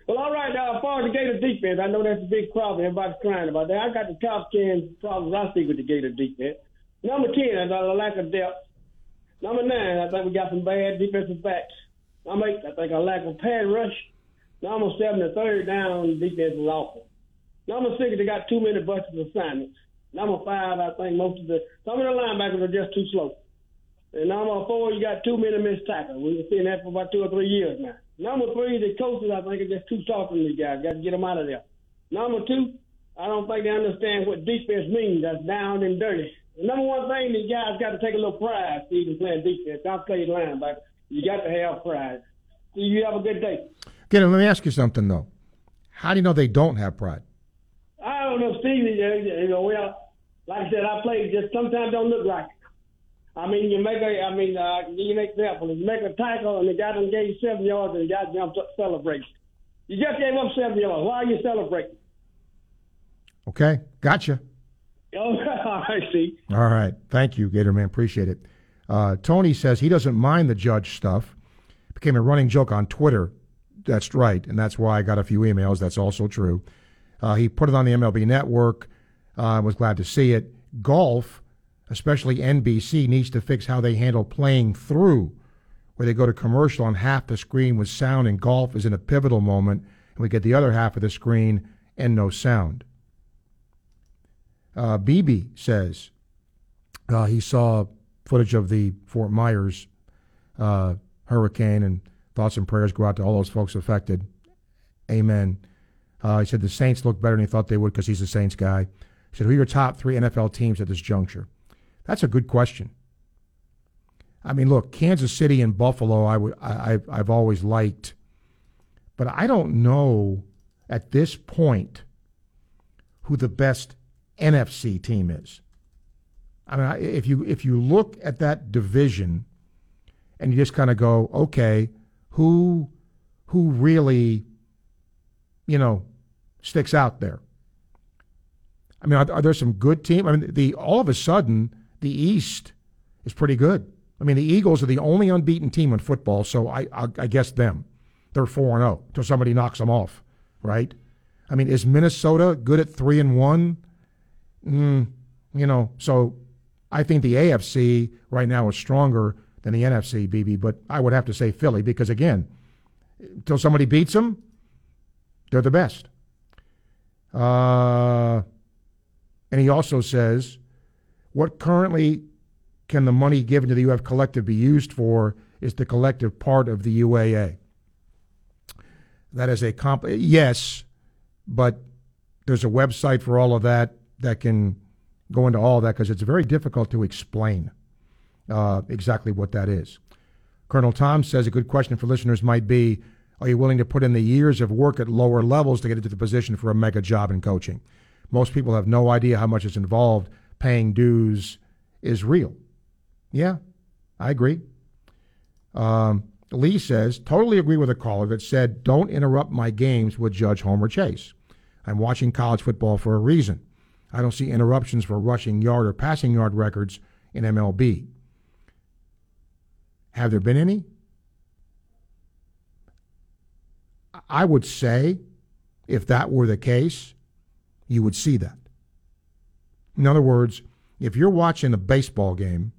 Well, all right, as far as the Gator defense, I know that's a big problem. Everybody's crying about that. I got the top 10 problems I see with the Gator defense. Number 10 is the lack of depth. Number 9, I think we got some bad defensive backs. Number 8, I think a lack of pad rush. Number 7, the third down defense is awful. Number 6, they got too many bunches of assignments. Number 5, I think some of the linebackers are just too slow. And number 4, you got too many missed tackles. We've been seeing that for about 2 or 3 years now. Number 3, the coaches, I think, are just too soft on these guys. Got to get them out of there. Number 2, I don't think they understand what defense means. That's down and dirty. The number one thing, these guys got to take a little pride to even playing defense. I'll play linebacker. You got to have pride. So you have a good day. Gator, let me ask you something, though. How do you know they don't have pride? I don't know, Steve. Well, like I said, I play just sometimes don't look like it. I mean, you make an example. You make a tackle, and the guy done gave you 7 yards, and the guy jumped up celebrating. You just gave up 7 yards. Why are you celebrating? Okay, gotcha. I see. All right. Thank you, Gator Man. Appreciate it. Tony says he doesn't mind the judge stuff. It became a running joke on Twitter. That's right, and that's why I got a few emails. That's also true. He put it on the MLB Network. Was glad to see it. Golf, especially NBC, needs to fix how they handle playing through, where they go to commercial on half the screen with sound, and golf is in a pivotal moment, and we get the other half of the screen and no sound. BB says he saw footage of the Fort Myers hurricane, and thoughts and prayers go out to all those folks affected. Amen. He said the Saints look better than he thought they would because he's a Saints guy. He said, who are your top 3 NFL teams at this juncture? That's a good question. I mean, look, Kansas City and Buffalo I've always liked. But I don't know at this point who the best NFC team is. I mean, if you look at that division and you just kind of go, okay, who really, you know, sticks out there? I mean, are there some good teams? I mean, all of a sudden, the East is pretty good. I mean, the Eagles are the only unbeaten team in football, so I guess them. They're 4-0 until somebody knocks them off, right? I mean, is Minnesota good at 3-1? You know, so I think the AFC right now is stronger than the NFC, BB, but I would have to say Philly because, again, until somebody beats them, they're the best. And he also says, what currently can the money given to the UF collective be used for is the collective part of the UAA. That is a yes, but there's a website for all of that that can go into all that because it's very difficult to explain exactly what that is. Colonel Tom says a good question for listeners might be, are you willing to put in the years of work at lower levels to get into the position for a mega job in coaching? Most people have no idea how much is involved. Paying dues is real. Yeah, I agree. Lee says, totally agree with a caller that said, don't interrupt my games with Judge Homer Chase. I'm watching college football for a reason. I don't see interruptions for rushing yard or passing yard records in MLB. Have there been any? I would say, if that were the case, you would see that. In other words, if you're watching a baseball game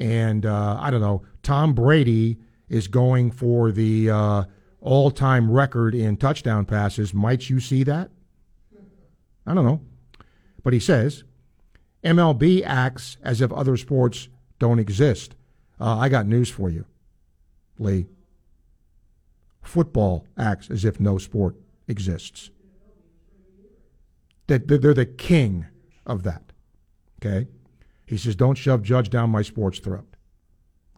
and, I don't know, Tom Brady is going for the all-time record in touchdown passes, might you see that? I don't know. But he says, MLB acts as if other sports don't exist. I got news for you, Lee. Football acts as if no sport exists. They're the king of that, okay? He says, don't shove Judge down my sports throat,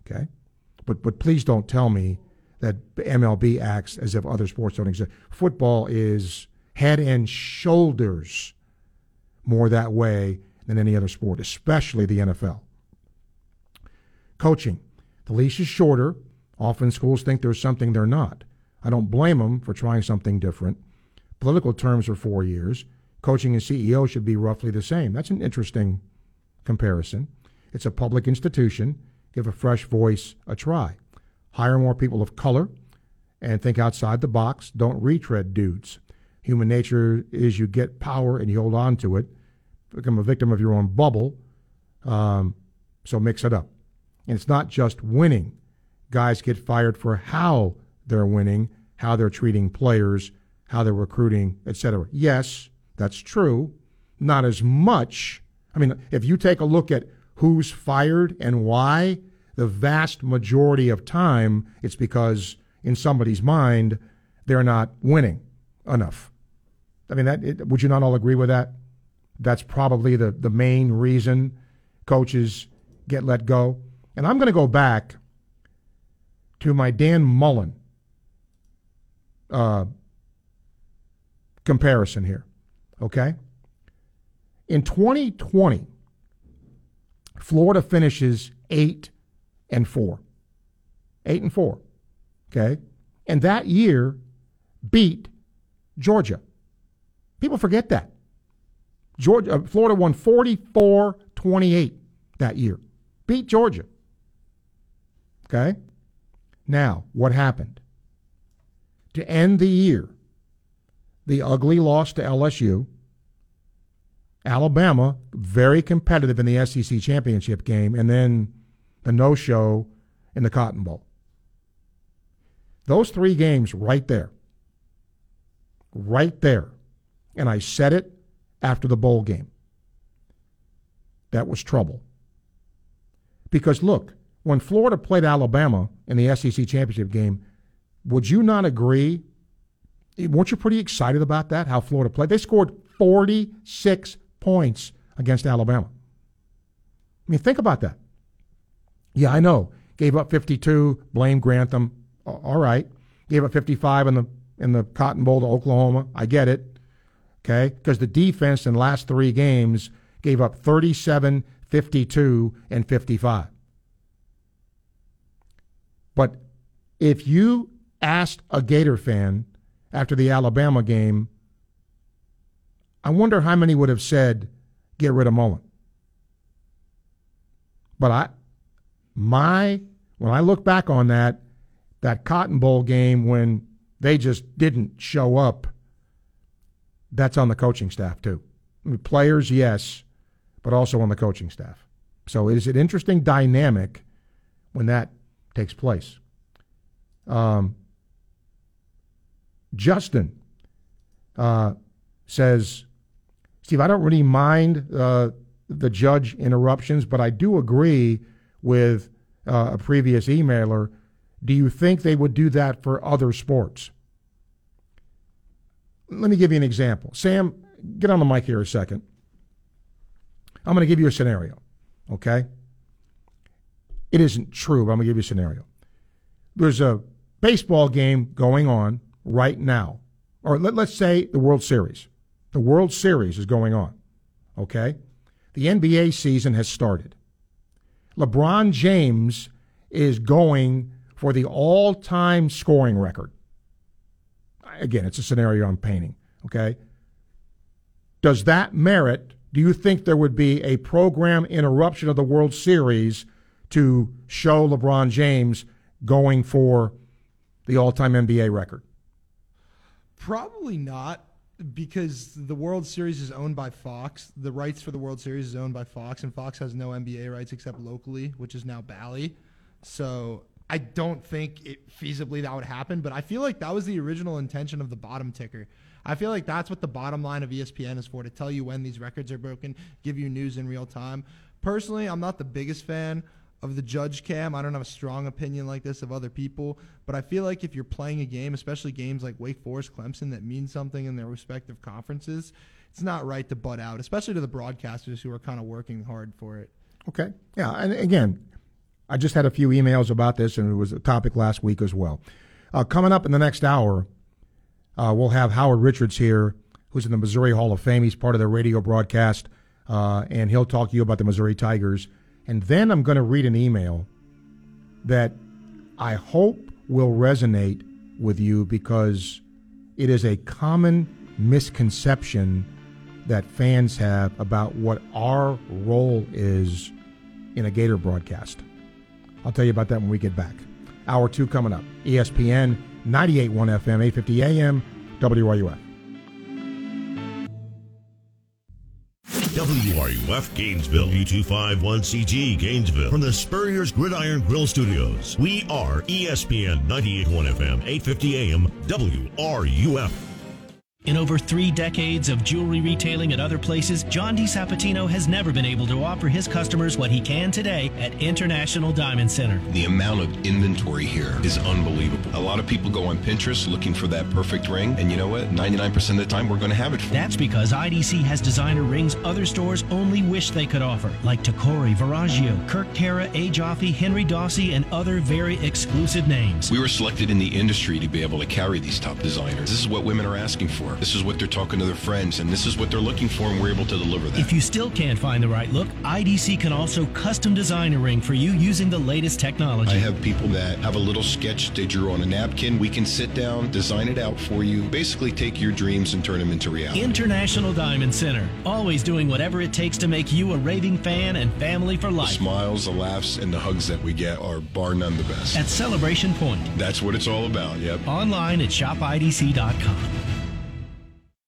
okay? But please don't tell me that MLB acts as if other sports don't exist. Football is head and shoulders more that way than any other sport, especially the NFL. Coaching. The leash is shorter. Often schools think there's something they're not. I don't blame them for trying something different. Political terms are 4 years. Coaching and CEO should be roughly the same. That's an interesting comparison. It's a public institution. Give a fresh voice a try. Hire more people of color and think outside the box. Don't retread dudes. Human nature is you get power and you hold on to it. Become a victim of your own bubble. So mix it up. And it's not just winning. Guys get fired for how they're winning, how they're treating players, how they're recruiting, etc. Yes, that's true. Not as much. I mean, if you take a look at who's fired and why, the vast majority of time, it's because in somebody's mind, they're not winning enough. I mean, would you not all agree with that? That's probably the main reason coaches get let go. And I'm going to go back to my Dan Mullen comparison here, okay? In 2020, Florida finishes 8-4. 8-4, okay? And that year beat Georgia. People forget that. Florida won 44-28 that year. Beat Georgia, okay? Now, what happened? To end the year, the ugly loss to LSU, Alabama, very competitive in the SEC championship game, and then the no-show in the Cotton Bowl. Those three games right there. Right there. And I said it after the bowl game. That was trouble. Because, look, when Florida played Alabama in the SEC championship game, would you not agree? Weren't you pretty excited about that, how Florida played? They scored 46 points against Alabama. I mean, think about that. Yeah, I know. Gave up 52, blame Grantham. All right. Gave up 55 in the in the Cotton Bowl to Oklahoma. I get it, okay? Because the defense in the last three games gave up 37, 52, and 55. But if you asked a Gator fan after the Alabama game, I wonder how many would have said, get rid of Mullen. But when I look back on that Cotton Bowl game when they just didn't show up, that's on the coaching staff too. I mean, players, yes, but also on the coaching staff. So it is an interesting dynamic when that takes place. Justin says, Steve, I don't really mind the judge interruptions, but I do agree with a previous emailer. Do you think they would do that for other sports? Let me give you an example. Sam, get on the mic here a second. I'm going to give you a scenario, okay? It isn't true, but I'm going to give you a scenario. There's a baseball game going on right now, or let's say the World Series. The World Series is going on, okay? The NBA season has started. LeBron James is going for the all-time scoring record. Again, it's a scenario I'm painting, okay? Does that merit, do you think there would be a program interruption of the World Series to show LeBron James going for the all-time NBA record? Probably not, because the World Series is owned by Fox. The rights for the World Series is owned by Fox, and Fox has no NBA rights except locally, which is now Bally. So I don't think feasibly that would happen, but I feel like that was the original intention of the bottom ticker. I feel like that's what the bottom line of ESPN is for, to tell you when these records are broken, give you news in real time. Personally, I'm not the biggest fan of the judge cam. I don't have a strong opinion like this of other people, but I feel like if you're playing a game, especially games like Wake Forest, Clemson, that mean something in their respective conferences, it's not right to butt out, especially to the broadcasters who are kind of working hard for it. Okay. Yeah, and again, I just had a few emails about this, and it was a topic last week as well. Coming up in the next hour, we'll have Howard Richards here, who's in the Missouri Hall of Fame. He's part of their radio broadcast, and he'll talk to you about the Missouri Tigers. And then I'm going to read an email that I hope will resonate with you, because it is a common misconception that fans have about what our role is in a Gator broadcast. I'll tell you about that when we get back. Hour 2 coming up. ESPN, 98.1 FM, 850 AM, WRUF. WRUF Gainesville, U251CG Gainesville. From the Spurrier's Gridiron Grill Studios, we are ESPN 98.1 FM, 850 AM, WRUF. In over 3 decades of jewelry retailing at other places, John D. Sapatino has never been able to offer his customers what he can today at International Diamond Center. The amount of inventory here is unbelievable. A lot of people go on Pinterest looking for that perfect ring, and you know what? 99% of the time, we're going to have it for you. That's because IDC has designer rings other stores only wish they could offer, like Tacori, Viraggio, Kirk Terra, A. Jaffe, Henry Dawsey, and other very exclusive names. We were selected in the industry to be able to carry these top designers. This is what women are asking for. This is what they're talking to their friends, and this is what they're looking for, and we're able to deliver that. If you still can't find the right look, IDC can also custom design a ring for you using the latest technology. I have people that have a little sketch they drew on a napkin. We can sit down, design it out for you, basically take your dreams and turn them into reality. International Diamond Center, always doing whatever it takes to make you a raving fan and family for life. The smiles, the laughs, and the hugs that we get are bar none the best. At Celebration Point. That's what it's all about, yep. Online at shopidc.com.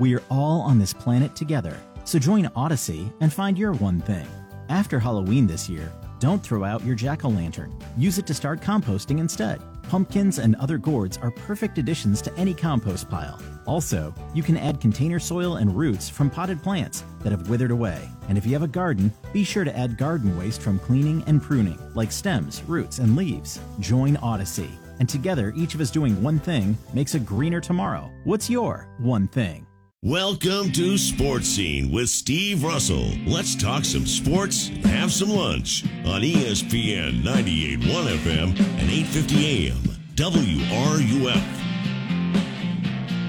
We are all on this planet together, so join Odyssey and find your one thing. After Halloween this year, don't throw out your jack-o'-lantern. Use it to start composting instead. Pumpkins and other gourds are perfect additions to any compost pile. Also, you can add container soil and roots from potted plants that have withered away. And if you have a garden, be sure to add garden waste from cleaning and pruning, like stems, roots, and leaves. Join Odyssey, and together each of us doing one thing makes a greener tomorrow. What's your one thing? Welcome to Sports Scene with Steve Russell. Let's talk some sports and have some lunch on ESPN 98.1 FM and 850 AM WRUF.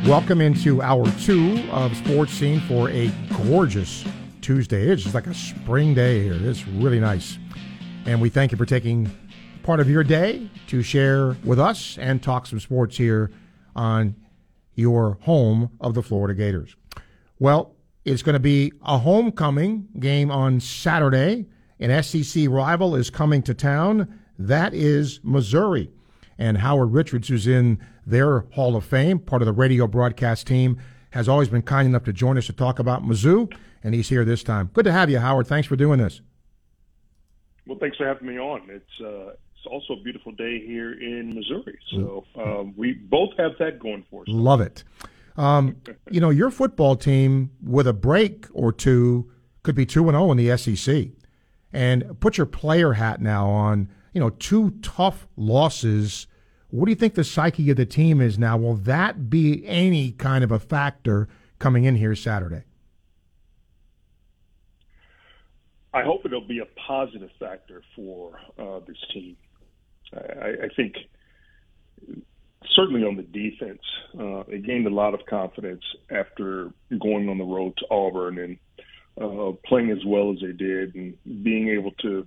Welcome into hour two of Sports Scene for a gorgeous Tuesday. It's just like a spring day here. It's really nice. And we thank you for taking part of your day to share with us and talk some sports here on your home of the Florida Gators. Well, it's going to be a homecoming game on Saturday. An SEC rival is coming to town. That is Missouri. And Howard Richards, who's in their Hall of Fame, part of the radio broadcast team, has always been kind enough to join us to talk about Mizzou, and he's here this time. Good to have you, Howard. Thanks for doing this. Well, thanks for having me on. It's also a beautiful day here in Missouri, so we both have that going for us. Love it. You know, your football team, with a break or two, could be 2-0 in the SEC. And put your player hat now on, you know, two tough losses. What do you think the psyche of the team is now? Will that be any kind of a factor coming in here Saturday? I hope it'll be a positive factor for this team. I think certainly on the defense, it gained a lot of confidence after going on the road to Auburn and playing as well as they did and being able to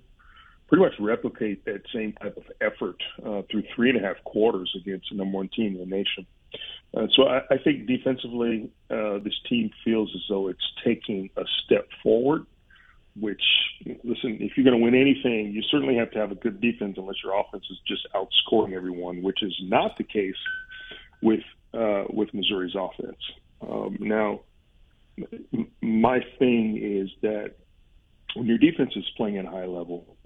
pretty much replicate that same type of effort through 3.5 quarters against the number one team in the nation. So I think defensively this team feels as though it's taking a step forward, which, listen, if you're going to win anything, you certainly have to have a good defense unless your offense is just outscoring everyone, which is not the case with Missouri's offense. Now, my thing is that when your defense is playing at a high level,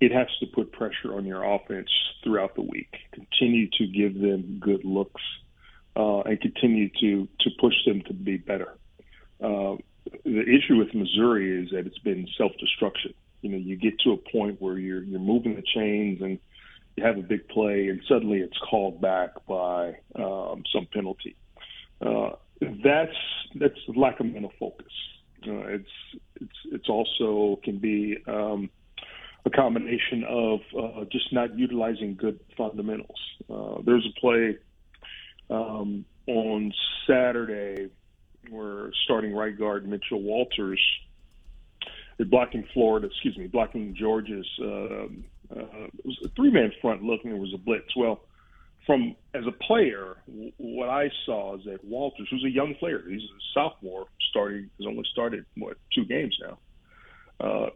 it has to put pressure on your offense throughout the week, continue to give them good looks, and continue to push them to be better. The issue with Missouri is that it's been self-destruction. You know, you get to a point where you're moving the chains and you have a big play, and suddenly it's called back by some penalty. That's lack of mental focus. It's also can be a combination of just not utilizing good fundamentals. There's a play on Saturday where starting right guard Mitchell Walters is blocking Georgia's it was a three-man front look, and there was a blitz. Well, from as a player, what I saw is that Walters, who's a young player, he's a sophomore, has only started, 2 games now.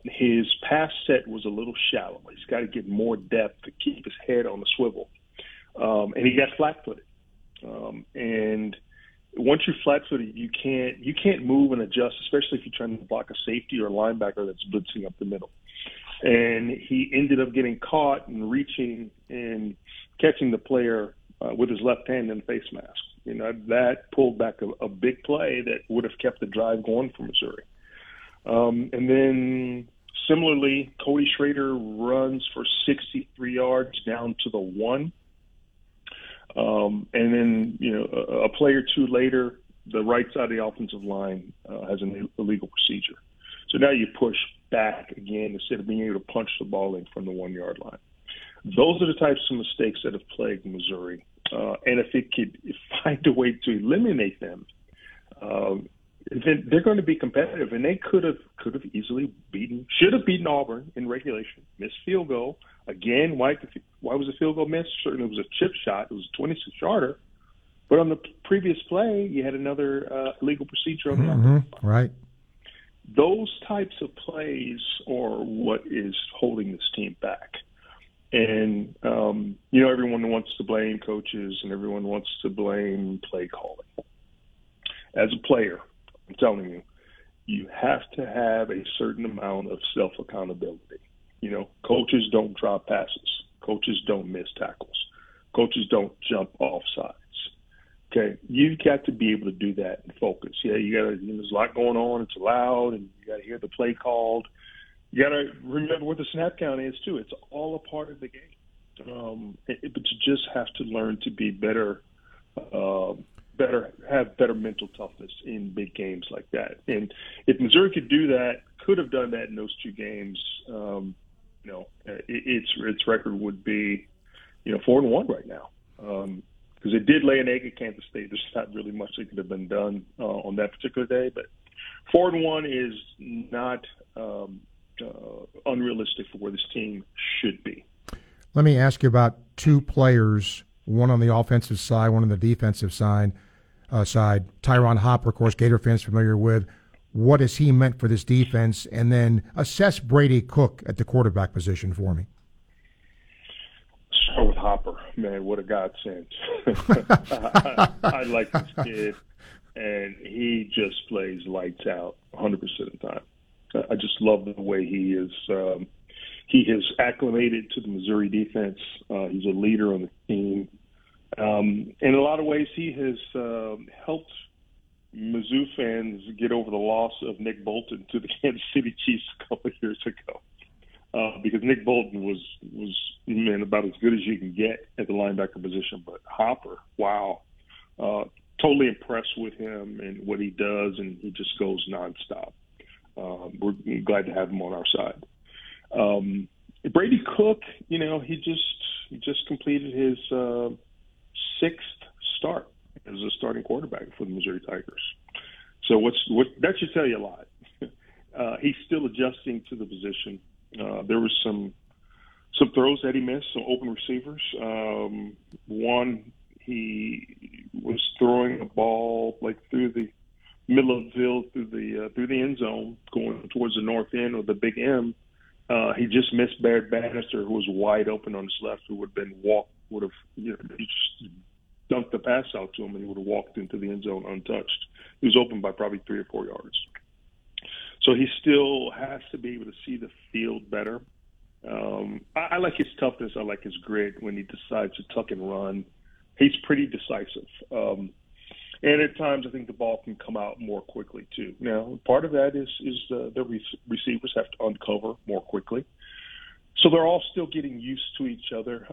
His pass set was a little shallow. He's got to get more depth to keep his head on the swivel. And he got flat-footed. And once you're flat-footed, you can't move and adjust, especially if you're trying to block a safety or a linebacker that's blitzing up the middle. And he ended up getting caught and reaching and catching the player with his left hand in the face mask. You know, that pulled back a big play that would have kept the drive going for Missouri. And then similarly, Cody Schrader runs for 63 yards down to the 1. And then, you know, a play or two later, the right side of the offensive line has an illegal procedure. So now you push back again instead of being able to punch the ball in from the 1-yard line. Those are the types of mistakes that have plagued Missouri. And if it could find a way to eliminate them, They're going to be competitive, and they could have easily beaten, should have beaten Auburn in regulation. Missed field goal again. Why was the field goal missed? Certainly, it was a chip shot. It was a 26-yarder. But on the previous play, you had another illegal procedure on the mm-hmm. Right. Those types of plays are what is holding this team back. And, everyone wants to blame coaches and everyone wants to blame play calling. As a player, I'm telling you, you have to have a certain amount of self-accountability. Coaches don't drop passes. Coaches don't miss tackles. Coaches don't jump off sides. Okay, you've got to be able to do that and focus. Yeah, there's a lot going on. It's loud, and you got to hear the play called. You got to remember what the snap count is too. It's all a part of the game. But you just have to learn to be better, have better mental toughness in big games like that. And if Missouri could have done that in those two games, its record would be, 4-1 right now. Because it did lay an egg at Kansas State. There's not really much that could have been done on that particular day. But 4-1 is not unrealistic for where this team should be. Let me ask you about two players, one on the offensive side, one on the defensive side. Tyron Hopper, of course, Gator fans familiar with. What has he meant for this defense? And then assess Brady Cook at the quarterback position for me. Start with Hopper, man. What a godsend! I like this kid, and he just plays lights out 100% of the time. I just love the way he is. He has acclimated to the Missouri defense. He's a leader on the team. In a lot of ways, he has helped Mizzou fans get over the loss of Nick Bolton to the Kansas City Chiefs a couple of years ago. Because Nick Bolton was about as good as you can get at the linebacker position. But Hopper, wow, totally impressed with him and what he does, and he just goes nonstop. We're glad to have him on our side. Brady Cook, he just completed his sixth start as a starting quarterback for the Missouri Tigers. So that should tell you a lot. He's still adjusting to the position. There was some throws that he missed, some open receivers. One, he was throwing a ball like through the middle of the field, through the end zone, going towards the north end of the Big M. He just missed Barrett Bannister, who was wide open on his left, who he just dunked the pass out to him, and he would have walked into the end zone untouched. He was open by probably 3 or 4 yards. So he still has to be able to see the field better. I like his toughness. I like his grit when he decides to tuck and run. He's pretty decisive. And at times I think the ball can come out more quickly too. Now, part of that is the receivers have to uncover more quickly. So they're all still getting used to each other,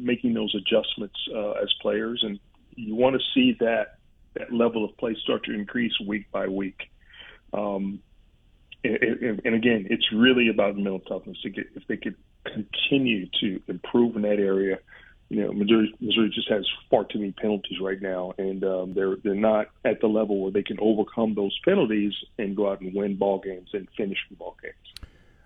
making those adjustments as players. And you want to see that level of play start to increase week by week. And again, it's really about mental toughness. If they could continue to improve in that area, Missouri just has far too many penalties right now, and they're not at the level where they can overcome those penalties and go out and win ball games and finish ball games.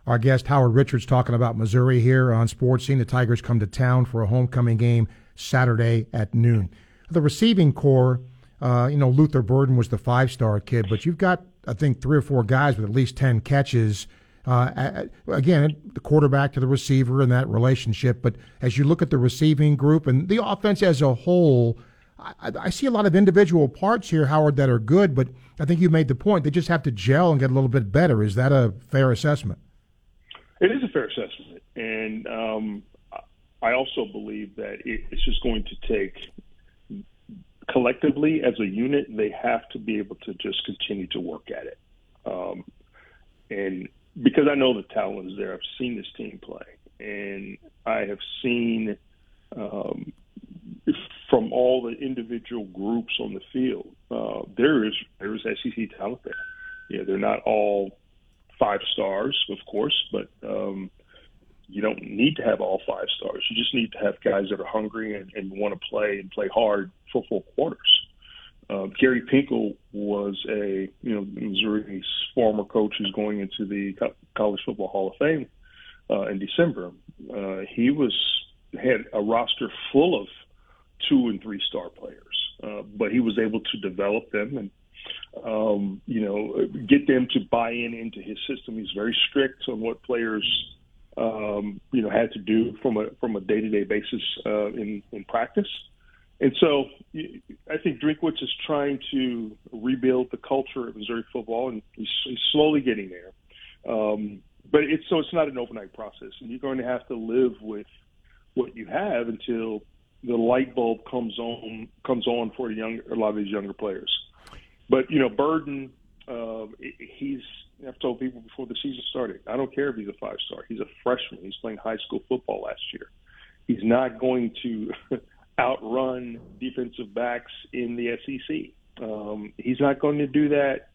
Our guest, Howard Richards, talking about Missouri here on Sports Scene. The Tigers come to town for a homecoming game Saturday at noon. The receiving corps, Luther Burden was the 5-star kid, but you've got, I think, 3 or 4 guys with at least 10 catches. Again, the quarterback to the receiver and that relationship. But as you look at the receiving group and the offense as a whole, I see a lot of individual parts here, Howard, that are good, but I think you made the point. They just have to gel and get a little bit better. Is that a fair assessment? It is a fair assessment. And I also believe that it's just going to take – collectively, as a unit, they have to be able to just continue to work at it. And because I know the talent is there, I've seen this team play. And I have seen from all the individual groups on the field, there is SEC talent there. Yeah, they're not all 5 stars, of course, but you don't need to have all 5 stars. You just need to have guys that are hungry and want to play and play hard for 4 quarters. Gary Pinkel was a, Missouri's former coach who's going into the College Football Hall of Fame in December. He had a roster full of 2- and 3-star players, but he was able to develop them and, get them to buy into his system. He's very strict on what players, had to do from a day-to-day basis in practice. And so I think Drinkwitz is trying to rebuild the culture of Missouri football, and he's slowly getting there. But it's not an overnight process, and you're going to have to live with what you have until the light bulb comes on for a lot of these younger players. But Burden, I've told people before the season started, I don't care if he's a 5-star. He's a freshman. He's playing high school football last year. He's not going to outrun defensive backs in the SEC. He's not going to do that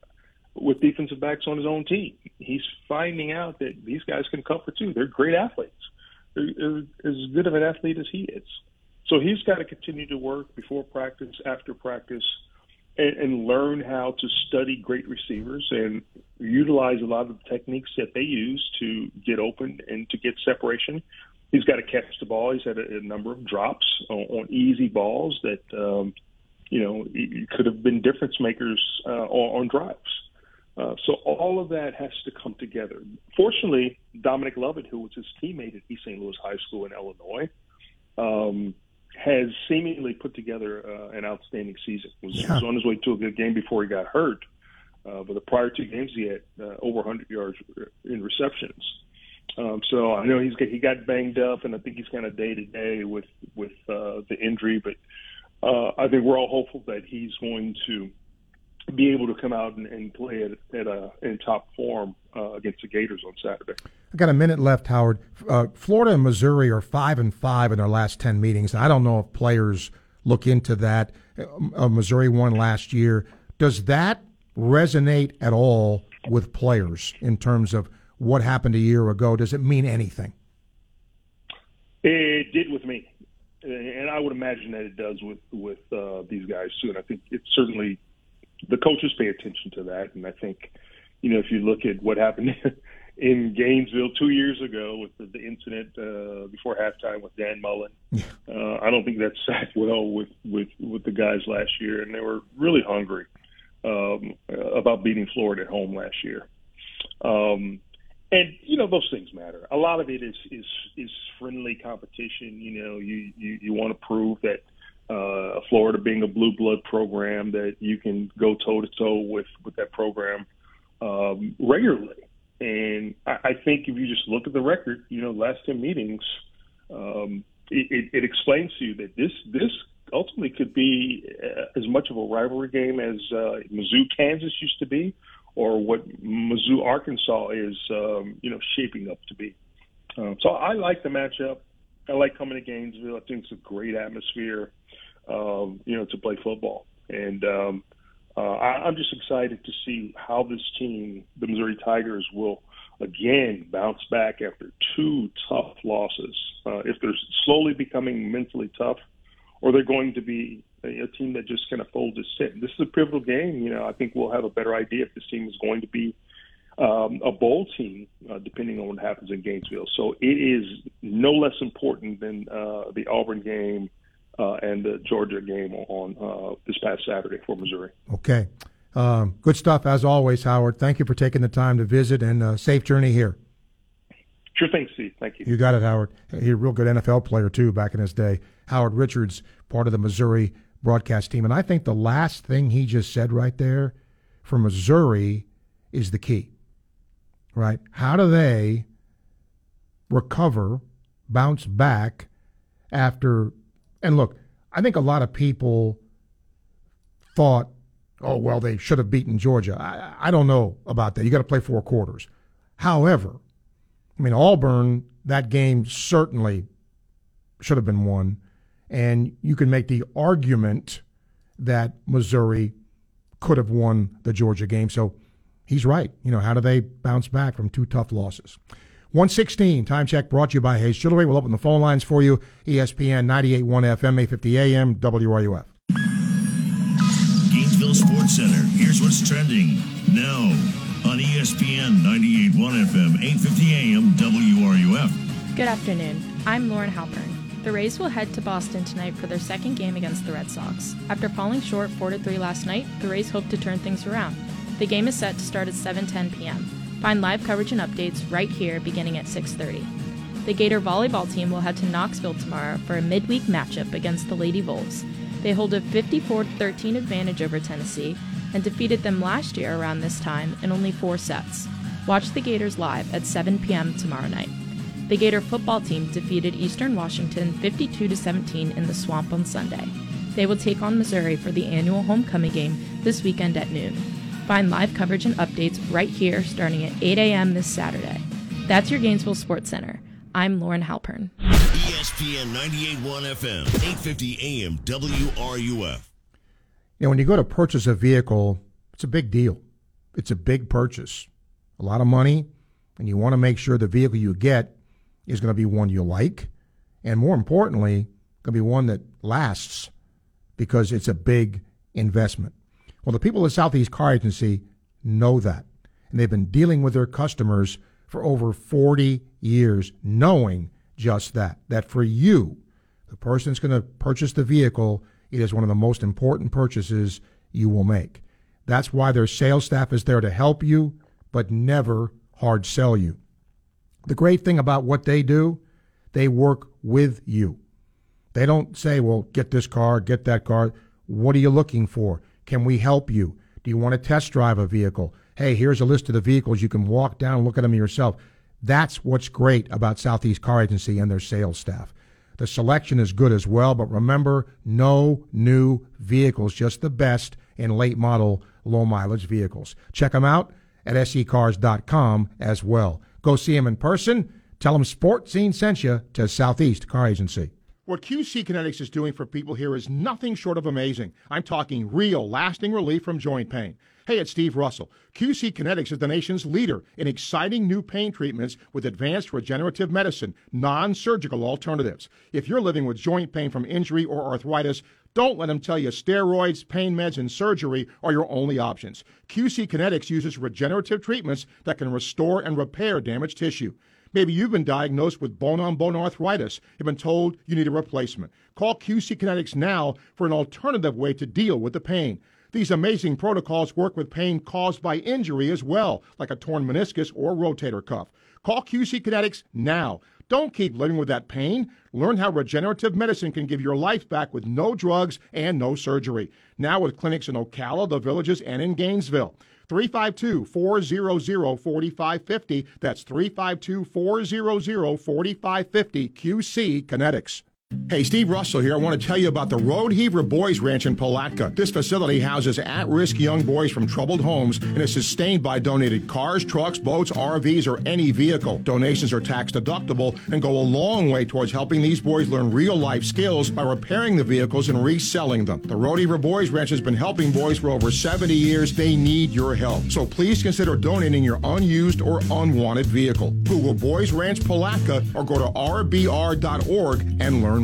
with defensive backs on his own team. He's finding out that these guys can cover too. They're great athletes. They're as good of an athlete as he is. So he's got to continue to work before practice, after practice, and learn how to study great receivers and utilize a lot of the techniques that they use to get open and to get separation. He's got to catch the ball. He's had a number of drops on easy balls that, could have been difference makers on drives. So all of that has to come together. Fortunately, Dominic Lovett, who was his teammate at East St. Louis High School in Illinois, has seemingly put together an outstanding season. He was on his way to a good game before he got hurt. But the prior 2 games, he had over 100 yards in receptions. So I know he got banged up, and I think he's kind of day-to-day with the injury. But I think we're all hopeful that he's going to be able to come out and play in top form against the Gators on Saturday. I got a minute left, Howard. Florida and Missouri are 5-5 in their last 10 meetings. I don't know if players look into that. Missouri won last year. Does that resonate at all with players in terms of what happened a year ago? Does it mean anything? It did with me, and I would imagine that it does with these guys too. And I think it's certainly the coaches pay attention to that. And I think, if you look at what happened in Gainesville 2 years ago with the incident before halftime with Dan Mullen, I don't think that sat well with the guys last year, and they were really hungry about beating Florida at home last year. And those things matter. A lot of it is friendly competition. You want to prove that Florida, being a blue blood program, that you can go toe to toe with that program regularly. And I think if you just look at the record, last 10 meetings, it explains to you that this ultimately could be as much of a rivalry game as Mizzou, Kansas used to be, or what Mizzou, Arkansas is, shaping up to be. So I like the matchup. I like coming to Gainesville. I think it's a great atmosphere, to play football. And I'm just excited to see how this team, the Missouri Tigers, will again bounce back after 2 tough losses. If they're slowly becoming mentally tough, or they're going to be a team that just kind of folds its sit. This is a pivotal game. I think we'll have a better idea if this team is going to be a bowl team, depending on what happens in Gainesville. So it is no less important than the Auburn game and the Georgia game on this past Saturday for Missouri. Okay. Good stuff, as always, Howard. Thank you for taking the time to visit, and safe journey here. Sure thing, Steve. Thank you. You got it, Howard. He's a real good NFL player, too, back in his day. Howard Richards, part of the Missouri broadcast team. And I think the last thing he just said right there for Missouri is the key, right? How do they recover, bounce back after – and look, I think a lot of people thought, they should have beaten Georgia. I don't know about that. You got to play 4 quarters. However, Auburn, that game certainly should have been won. And you can make the argument that Missouri could have won the Georgia game. So he's right. How do they bounce back from 2 tough losses? 1:16, time check brought to you by Hayes Jewelry. We'll open the phone lines for you. ESPN 98.1 FM, 850 AM, WRUF. Center. Here's what's trending now on ESPN 98.1 FM, 850 AM, WRUF. Good afternoon. I'm Lauren Halpern. The Rays will head to Boston tonight for their second game against the Red Sox. After falling short 4-3 last night, the Rays hope to turn things around. The game is set to start at 7:10 p.m. Find live coverage and updates right here beginning at 6:30. The Gator volleyball team will head to Knoxville tomorrow for a midweek matchup against the Lady Vols. They hold a 54-13 advantage over Tennessee and defeated them last year around this time in only 4 sets. Watch the Gators live at 7 p.m. tomorrow night. The Gator football team defeated Eastern Washington 52-17 in the Swamp on Sunday. They will take on Missouri for the annual homecoming game this weekend at noon. Find live coverage and updates right here starting at 8 a.m. this Saturday. That's your Gainesville Sports Center. I'm Lauren Halpern. ESPN 98.1 FM, 850 AM, WRUF. You know, when you go to purchase a vehicle, it's a big deal. It's a big purchase. A lot of money, and you want to make sure the vehicle you get is going to be one you like, and more importantly, going to be one that lasts because it's a big investment. Well, the people at Southeast Car Agency know that, and they've been dealing with their customers for over 40 years, knowing just that for you, the person that's going to purchase the vehicle, it is one of the most important purchases you will make. That's why their sales staff is there to help you, but never hard sell you. The great thing about what they do, they work with you. They don't say, well, get this car, get that car. What are you looking for? Can we help you? Do you want to test drive a vehicle? Hey, here's a list of the vehicles. You can walk down and look at them yourself. That's what's great about Southeast Car Agency and their sales staff. The selection is good as well, but remember, no new vehicles, just the best in late model, low mileage vehicles. Check them out at secars.com as well. Go see them in person. Tell them Sports Scene sent you to Southeast Car Agency. What QC Kinetics is doing for people here is nothing short of amazing. I'm talking real, lasting relief from joint pain. Hey, it's Steve Russell. QC Kinetics is the nation's leader in exciting new pain treatments with advanced regenerative medicine, non-surgical alternatives. If you're living with joint pain from injury or arthritis, don't let them tell you steroids, pain meds, and surgery are your only options. QC Kinetics uses regenerative treatments that can restore and repair damaged tissue. Maybe you've been diagnosed with bone-on-bone arthritis. You've been told you need a replacement. Call QC Kinetics now for an alternative way to deal with the pain. These amazing protocols work with pain caused by injury as well, like a torn meniscus or rotator cuff. Call QC Kinetics now. Don't keep living with that pain. Learn how regenerative medicine can give your life back with no drugs and no surgery. Now with clinics in Ocala, the Villages, and in Gainesville. 352-400-4550. That's 352-400-4550. QC Kinetics. Hey, Steve Russell here. I want to tell you about the Road Heaver Boys Ranch in Palatka. This facility houses at-risk young boys from troubled homes and is sustained by donated cars, trucks, boats, RVs, or any vehicle. Donations are tax-deductible and go a long way towards helping these boys learn real-life skills by repairing the vehicles and reselling them. The Road Heaver Boys Ranch has been helping boys for over 70 years. They need your help. So please consider donating your unused or unwanted vehicle. Google Boys Ranch Palatka or go to rbr.org and learn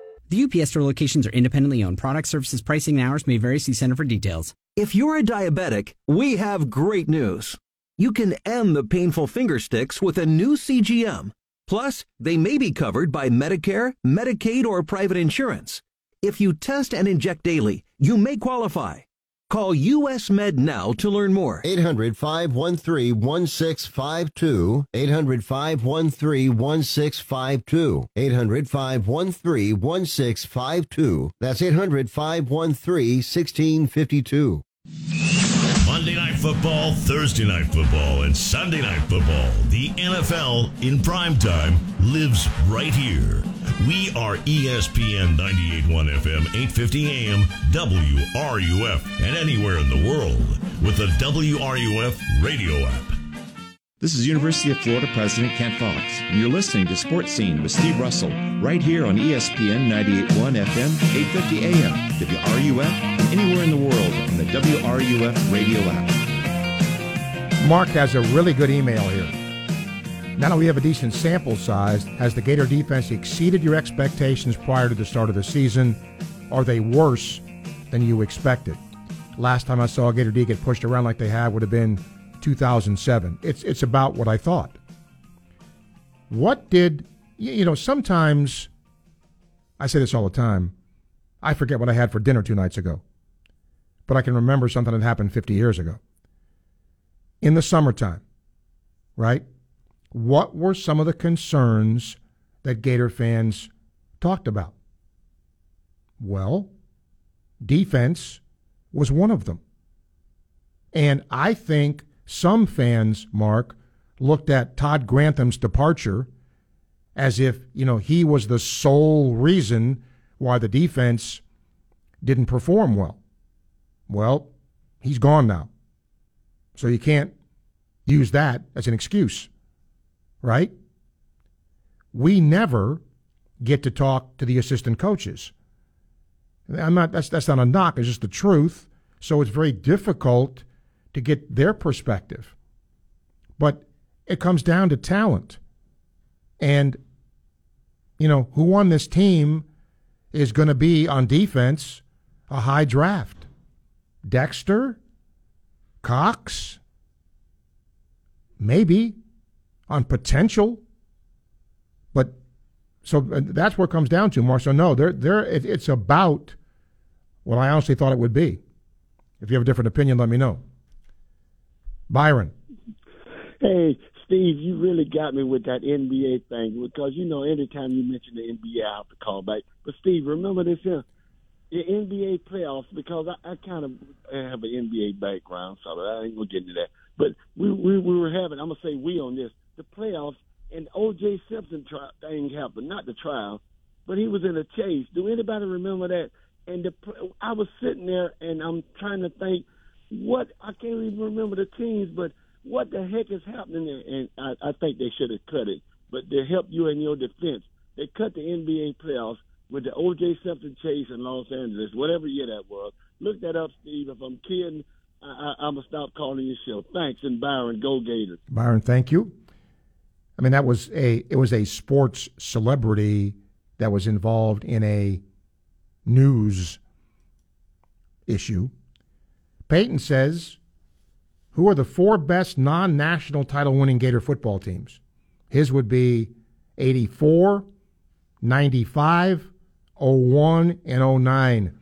The UPS Store locations are independently owned. Product, services, pricing, and hours may vary. See Center for details. If you're a diabetic, we have great news. You can end the painful finger sticks with a new CGM. Plus, they may be covered by Medicare, Medicaid, or private insurance. If you test and inject daily, you may qualify. Call U.S. Med now to learn more. 800-513-1652. 800-513-1652. 800-513-1652. That's 800-513-1652. Monday Night Football, Thursday Night Football, and Sunday Night Football. The NFL in primetime lives right here. We are ESPN 98.1 FM, 850 AM, WRUF, and anywhere in the world with the WRUF radio app. This is University of Florida President Kent Fox, and you're listening to Sports Scene with Steve Russell right here on ESPN 98.1 FM, 850 AM, WRUF, anywhere in the world on the WRUF radio app. Mark has a really good email here. Not only do we have a decent sample size, has the Gator defense exceeded your expectations prior to the start of the season? Are they worse than you expected? Last time I saw a Gator D get pushed around like they have would have been 2007. It's about what I thought. What did, you know, sometimes, I say this all the time, I forget what I had for dinner 2 nights ago, but I can remember something that happened 50 years ago. In the summertime, right? What were some of the concerns that Gator fans talked about? Well, defense was one of them. And I think some fans, Mark, looked at Todd Grantham's departure as if, you know, he was the sole reason why the defense didn't perform well. Well, he's gone now. So you can't use that as an excuse. Right? We never get to talk to the assistant coaches. That's not a knock, it's just the truth. So it's very difficult to get their perspective. But it comes down to talent. And, you know, who on this team is going to be on defense a high draft? Dexter? Cox? Maybe. On potential, but so that's where it comes down to, Mark. So no, it's about what I honestly thought it would be. If you have a different opinion, let me know. Byron. Hey, Steve, you really got me with that NBA thing because, you know, anytime you mention the NBA, I have to call back. But, Steve, remember this here. The NBA playoffs, because I kind of have an NBA background, so I ain't going to get into that. But we were having, I'm going to say we on this, the playoffs, and O.J. Simpson thing happened, not the trial, but he was in a chase. Do anybody remember that? And I was sitting there, and I'm trying to think, I can't even remember the teams, but what the heck is happening there? And I think they should have cut it, but to help you in your defense, they cut the NBA playoffs with the O.J. Simpson chase in Los Angeles, whatever year that was. Look that up, Steve. If I'm kidding, I'm going to stop calling your show. Thanks, and Byron, go Gators. Byron, thank you. I mean, it was a sports celebrity that was involved in a news issue. Peyton says, who are the 4 best non-national title-winning Gator football teams? His would be 84, 95, 01, and 09.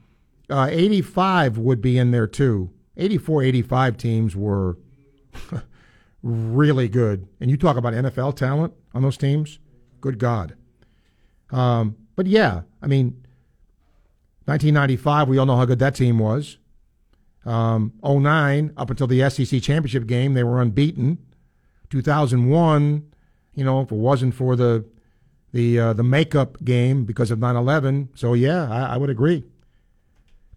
85 would be in there, too. 84, 85 teams were really good. And you talk about NFL talent on those teams, good God. But, yeah, I mean, 1995, we all know how good that team was. 09, up until the SEC championship game, they were unbeaten. 2001, you know, if it wasn't for the makeup game because of 9/11. So, yeah, I would agree.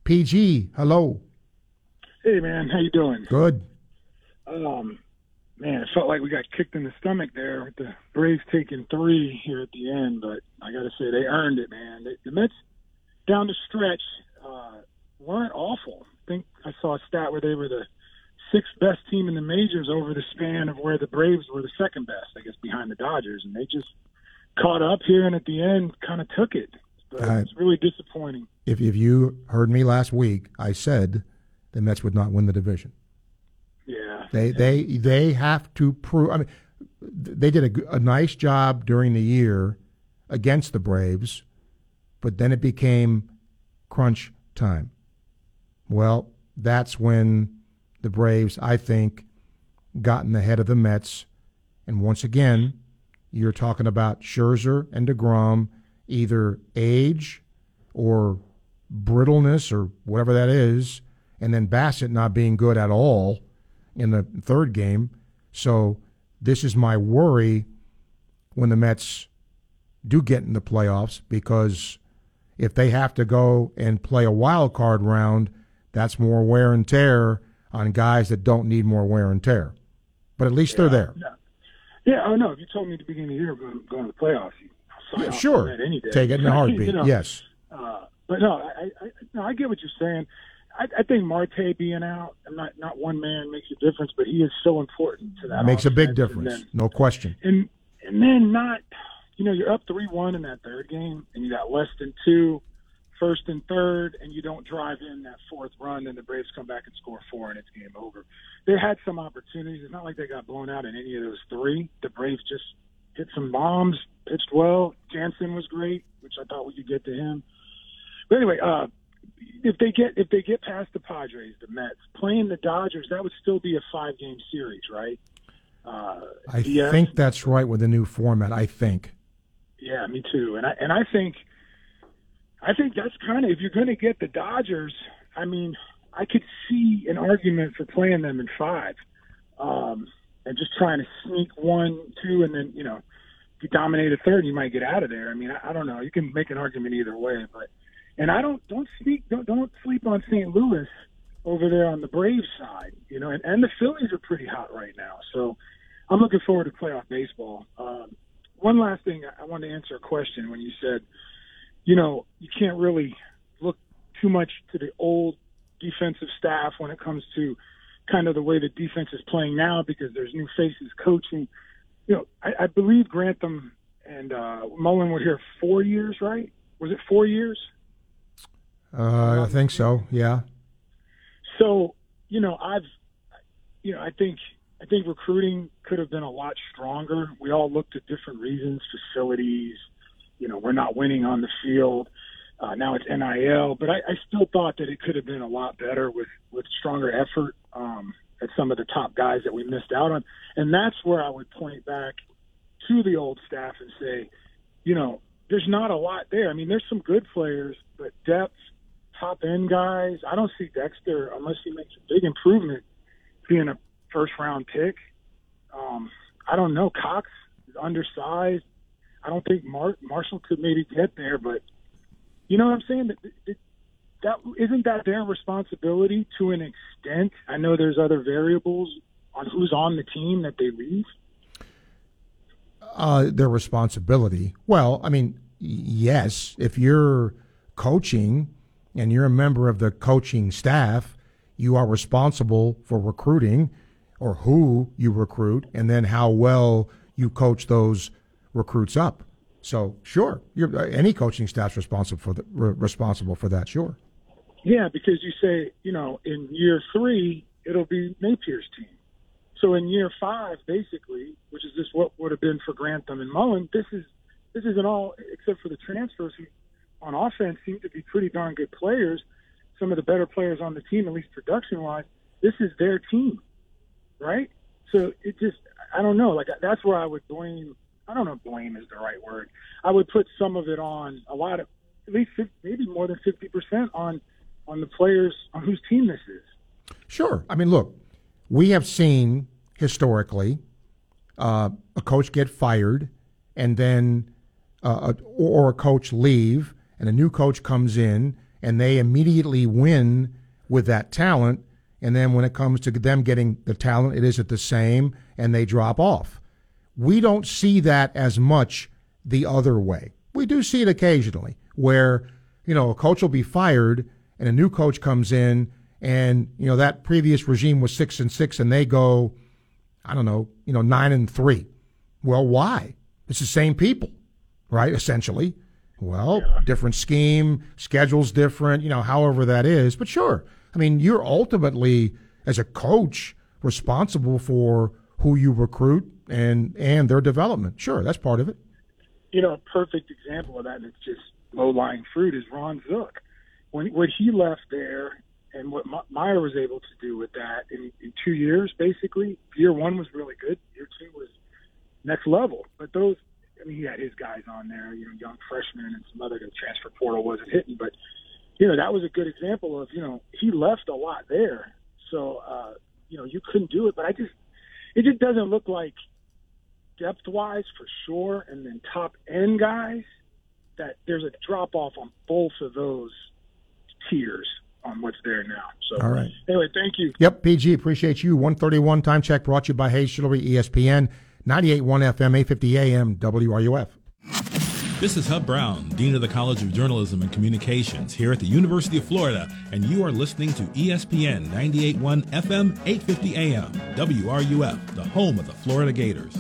PG, hello. Hey, man, how you doing? Good. Man, it felt like we got kicked in the stomach there with the Braves taking 3 here at the end, but I got to say they earned it, man. The Mets down the stretch weren't awful. I think I saw a stat where they were the 6th best team in the majors over the span of where the Braves were the 2nd best, I guess, behind the Dodgers, and they just caught up here and at the end kind of took it. But it's really disappointing. If you heard me last week, I said the Mets would not win the division. Yeah. They have to prove. I mean, they did a nice job during the year against the Braves, but then it became crunch time. Well, that's when the Braves, I think, got in the head of the Mets. And once again, you're talking about Scherzer and DeGrom, either age or brittleness or whatever that is, and then Bassett not being good at all in the third game. So this is my worry when the Mets do get in the playoffs, because if they have to go and play a wild card round, that's more wear and tear on guys that don't need more wear and tear. But at least they're there. Yeah, oh no, if you told me at the beginning of the year going to the playoffs, you sure, any day. Take it in a heartbeat, you know, yes. But no, I get what you're saying. I think Marte being out, and not one man makes a difference, but he is so important to that. Makes a big difference, no question. And then you're up 3-1 in that third game, and you got less than two, first and third, and you don't drive in that fourth run, and the Braves come back and score four, and it's game over. They had some opportunities. It's not like they got blown out in any of those three. The Braves just hit some bombs, pitched well. Jansen was great, which I thought we could get to him. But anyway, if they get past the Padres, the Mets, playing the Dodgers, that would still be a 5-game series, right? I think that's right with the new format, I think. Yeah, me too. And I think that's kind of, if you're going to get the Dodgers, I mean, I could see an argument for playing them in 5, and just trying to sneak 1, 2, and then, if you dominate a third, you might get out of there. I mean, I don't know. You can make an argument either way, but. And I don't sleep on St. Louis over there on the Braves side, and the Phillies are pretty hot right now. So I'm looking forward to playoff baseball. One last thing, I wanted to answer a question when you said, you can't really look too much to the old defensive staff when it comes to kind of the way the defense is playing now because there's new faces coaching. I believe Grantham and Mullen were here 4 years, right? Was it 4 years? I think so. Yeah. So, I think recruiting could have been a lot stronger. We all looked at different reasons, facilities. We're not winning on the field. Now it's NIL, but I still thought that it could have been a lot better with stronger effort at some of the top guys that we missed out on. And that's where I would point back to the old staff and say, there's not a lot there. I mean, there's some good players, but depth, top-end guys. I don't see Dexter, unless he makes a big improvement, being a first-round pick. I don't know. Cox is undersized. I don't think Marshall could maybe get there, but you know what I'm saying? That isn't that their responsibility to an extent? I know there's other variables on who's on the team that they leave. Their responsibility. Well, I mean, yes, if you're coaching and you're a member of the coaching staff, you are responsible for recruiting or who you recruit and then how well you coach those recruits up. So, sure, any coaching staff's responsible for that, sure. Yeah, because you say, in year 3, it'll be Napier's team. So in year 5, basically, which is just what would have been for Grantham and Mullen, this is an all, except for the transfers who on offense seem to be pretty darn good players, some of the better players on the team, at least production-wise, this is their team, right? So it just, I don't know. Like, that's where I would blame. I don't know if blame is the right word. I would put some of it on a lot of, at least maybe more than 50% on the players on whose team this is. Sure. I mean, look, we have seen historically a coach get fired and then or a coach leave and a new coach comes in and they immediately win with that talent, and then when it comes to them getting the talent, it isn't the same and they drop off. We don't see that as much the other way. We do see it occasionally where, a coach will be fired and a new coach comes in and, that previous regime was 6-6 and they go, I don't know, 9-3. Well, why? It's the same people. Right, essentially. Well, yeah. Different scheme, schedule's different, however that is. But sure, I mean, you're ultimately, as a coach, responsible for who you recruit and their development. Sure, that's part of it. A perfect example of that, and it's just low-lying fruit, is Ron Zook. When he left there, And what Meyer was able to do with that in 2 years, basically, year one was really good. Year two was next level. But those, I mean, he had his guys on there, you know, young freshmen and some other. The transfer portal wasn't hitting, but you know, that was a good example of, you know, he left a lot there. So, you know, you couldn't do it. But I just, it just doesn't look like depth-wise for sure, and then top-end guys, that there's a drop-off on both of those tiers on what's there now. So, all right. Anyway, thank you. Yep, PG, appreciate you. 1:31 time check brought to you by Hayes Jewelry, ESPN, 98.1 FM, 850 AM, WRUF. This is Hub Brown, Dean of the College of Journalism and Communications here at the University of Florida, and you are listening to ESPN 98.1 FM, 850 AM, WRUF, the home of the Florida Gators.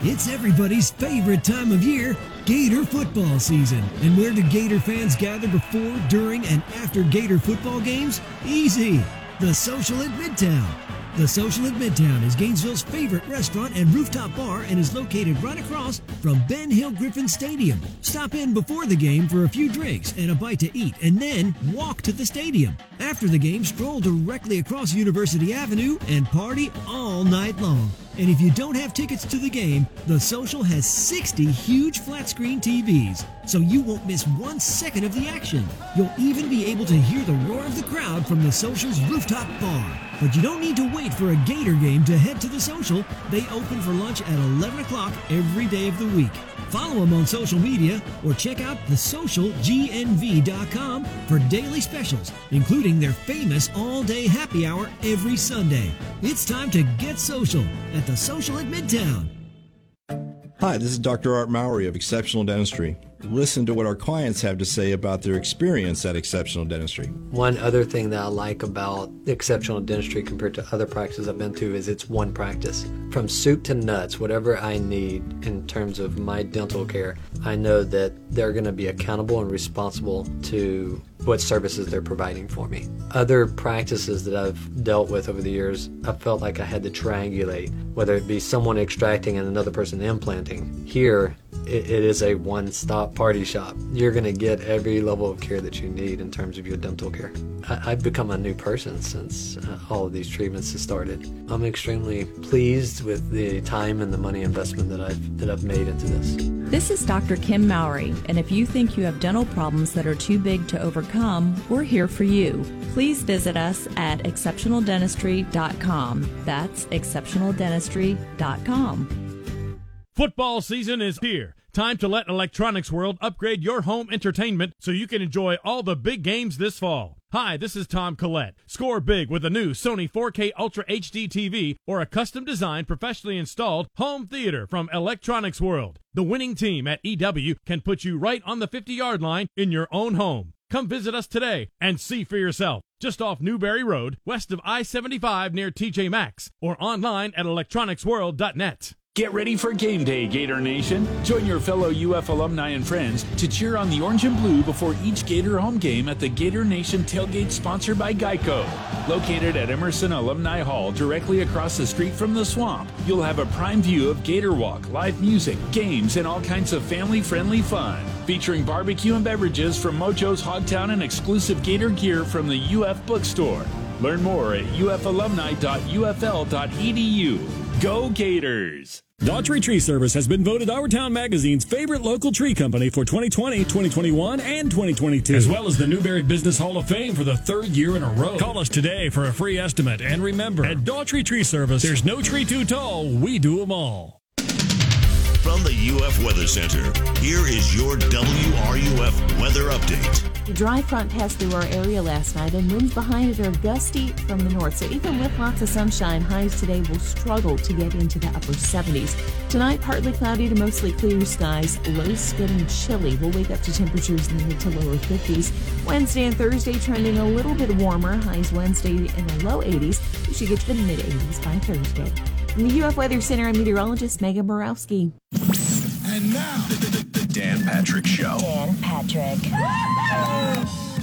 It's everybody's favorite time of year, Gator football season. And where do Gator fans gather before, during, and after Gator football games? Easy. The Social at Midtown. The Social at Midtown is Gainesville's favorite restaurant and rooftop bar and is located right across from Ben Hill Griffin Stadium. Stop in before the game for a few drinks and a bite to eat, and then walk to the stadium. After the game, stroll directly across University Avenue and party all night long. And if you don't have tickets to the game, The Social has 60 huge flat-screen TVs, so you won't miss 1 second of the action. You'll even be able to hear the roar of the crowd from The Social's rooftop bar. But you don't need to wait for a Gator game to head to The Social. They open for lunch at 11 o'clock every day of the week. Follow them on social media or check out thesocialgnv.com for daily specials, including their famous all-day happy hour every Sunday. It's time to get social at The Social at Midtown. Hi, this is Dr. Art Mowry of Exceptional Dentistry. Listen to what our clients have to say about their experience at Exceptional Dentistry. One other thing that I like about Exceptional Dentistry compared to other practices I've been to is it's one practice. From soup to nuts, whatever I need in terms of my dental care, I know that they're going to be accountable and responsible to what services they're providing for me. Other practices that I've dealt with over the years, I felt like I had to triangulate, whether it be someone extracting and another person implanting. Here, it is a one-stop party shop. You're going to get every level of care that you need in terms of your dental care. I've become a new person since all of these treatments have started. I'm extremely pleased with the time and the money investment that I've made into this. This is Dr. Kim Mowry, and if you think you have dental problems that are too big to overcome, we're here for you. Please visit us at ExceptionalDentistry.com. That's ExceptionalDentistry.com. Football season is here. Time to let Electronics World upgrade your home entertainment so you can enjoy all the big games this fall. Hi, this is Tom Collette. Score big with a new Sony 4K Ultra HD TV or a custom-designed, professionally installed home theater from Electronics World. The winning team at EW can put you right on the 50-yard line in your own home. Come visit us today and see for yourself. Just off Newberry Road, west of I-75 near TJ Maxx, or online at electronicsworld.net. Get ready for game day, Gator Nation. Join your fellow UF alumni and friends to cheer on the orange and blue before each Gator home game at the Gator Nation tailgate, sponsored by Geico. Located at Emerson Alumni Hall, directly across the street from the swamp, you'll have a prime view of Gator Walk, live music, games, and all kinds of family-friendly fun. Featuring barbecue and beverages from Mojo's Hogtown and exclusive Gator gear from the UF bookstore. Learn more at ufalumni.ufl.edu. Go Gators! Daughtry Tree Service has been voted Our Town Magazine's favorite local tree company for 2020, 2021, and 2022, as well as the Newberry Business Hall of Fame for the third year in a row. Call us today for a free estimate, and remember, at Daughtry Tree Service, there's no tree too tall, we do them all. From the UF Weather Center, here is your WRUF weather update. The dry front passed through our area last night, and winds behind it are gusty from the north. So even with lots of sunshine, highs today will struggle to get into the upper 70s. Tonight, partly cloudy to mostly clear skies. Lows getting chilly. We'll wake up to temperatures in the mid to lower 50s. Wednesday and Thursday trending a little bit warmer. Highs Wednesday in the low 80s. We should get to the mid 80s by Thursday. From the UF Weather Center, I'm meteorologist Megan Borowski. And now, the Dan Patrick Show. Dan Patrick.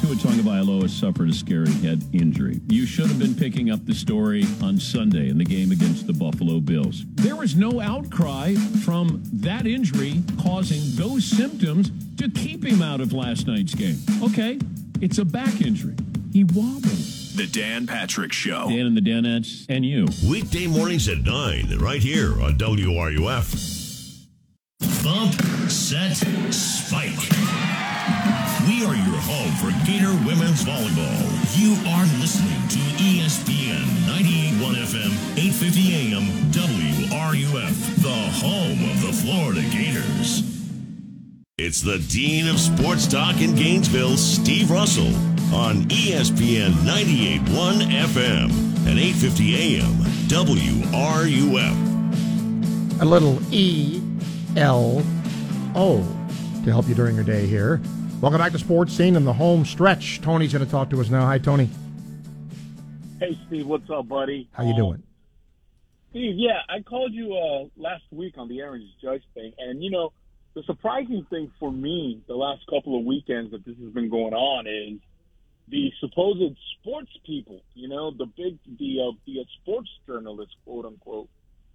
Tua Tagovailoa suffered a scary head injury. You should have been picking up the story on Sunday in the game against the Buffalo Bills. There was no outcry from that injury causing those symptoms to keep him out of last night's game. Okay, It's a back injury. He wobbled. The Dan Patrick Show. Dan and the Danettes and you. Weekday mornings at 9, right here on WRUF. Bump, set, spike. We are your home for Gator Women's Volleyball. You are listening to ESPN 98.1 FM, 850 AM, WRUF, the home of the Florida Gators. It's the Dean of Sports Talk in Gainesville, Steve Russell, on ESPN 98.1 FM and 850 AM, WRUF. A little ELO to help you during your day here. Welcome back to Sports Scene in the home stretch. Tony's going to talk to us now. Hi, Tony. Hey, Steve. What's up, buddy? How you doing? Steve, yeah, I called you last week on the Aaron Judge thing. And, you know, the surprising thing for me the last couple of weekends that this has been going on is the supposed sports people, you know, the sports journalists, quote unquote,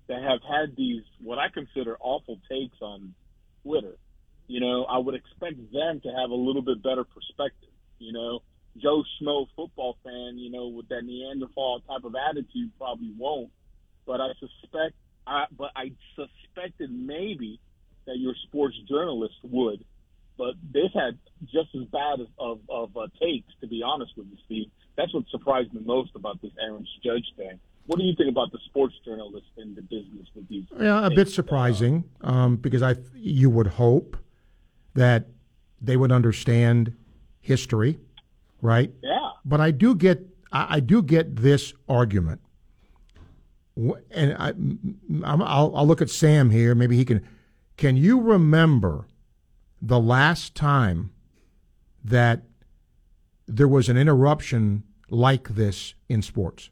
that have had these what I consider awful takes on Twitter. You know, I would expect them to have a little bit better perspective. You know, Joe Schmo, football fan, you know, with that Neanderthal type of attitude probably won't. But I suspected maybe that your sports journalist would. But they've had just as bad of takes, to be honest with you, Steve. That's what surprised me most about this Aaron Judge thing. What do you think about the sports journalists in the business with these? Yeah, a bit surprising because you would hope that they would understand history, right? Yeah. But I do get this argument, and I'll look at Sam here. Maybe he can. Can you remember the last time that there was an interruption like this in sports?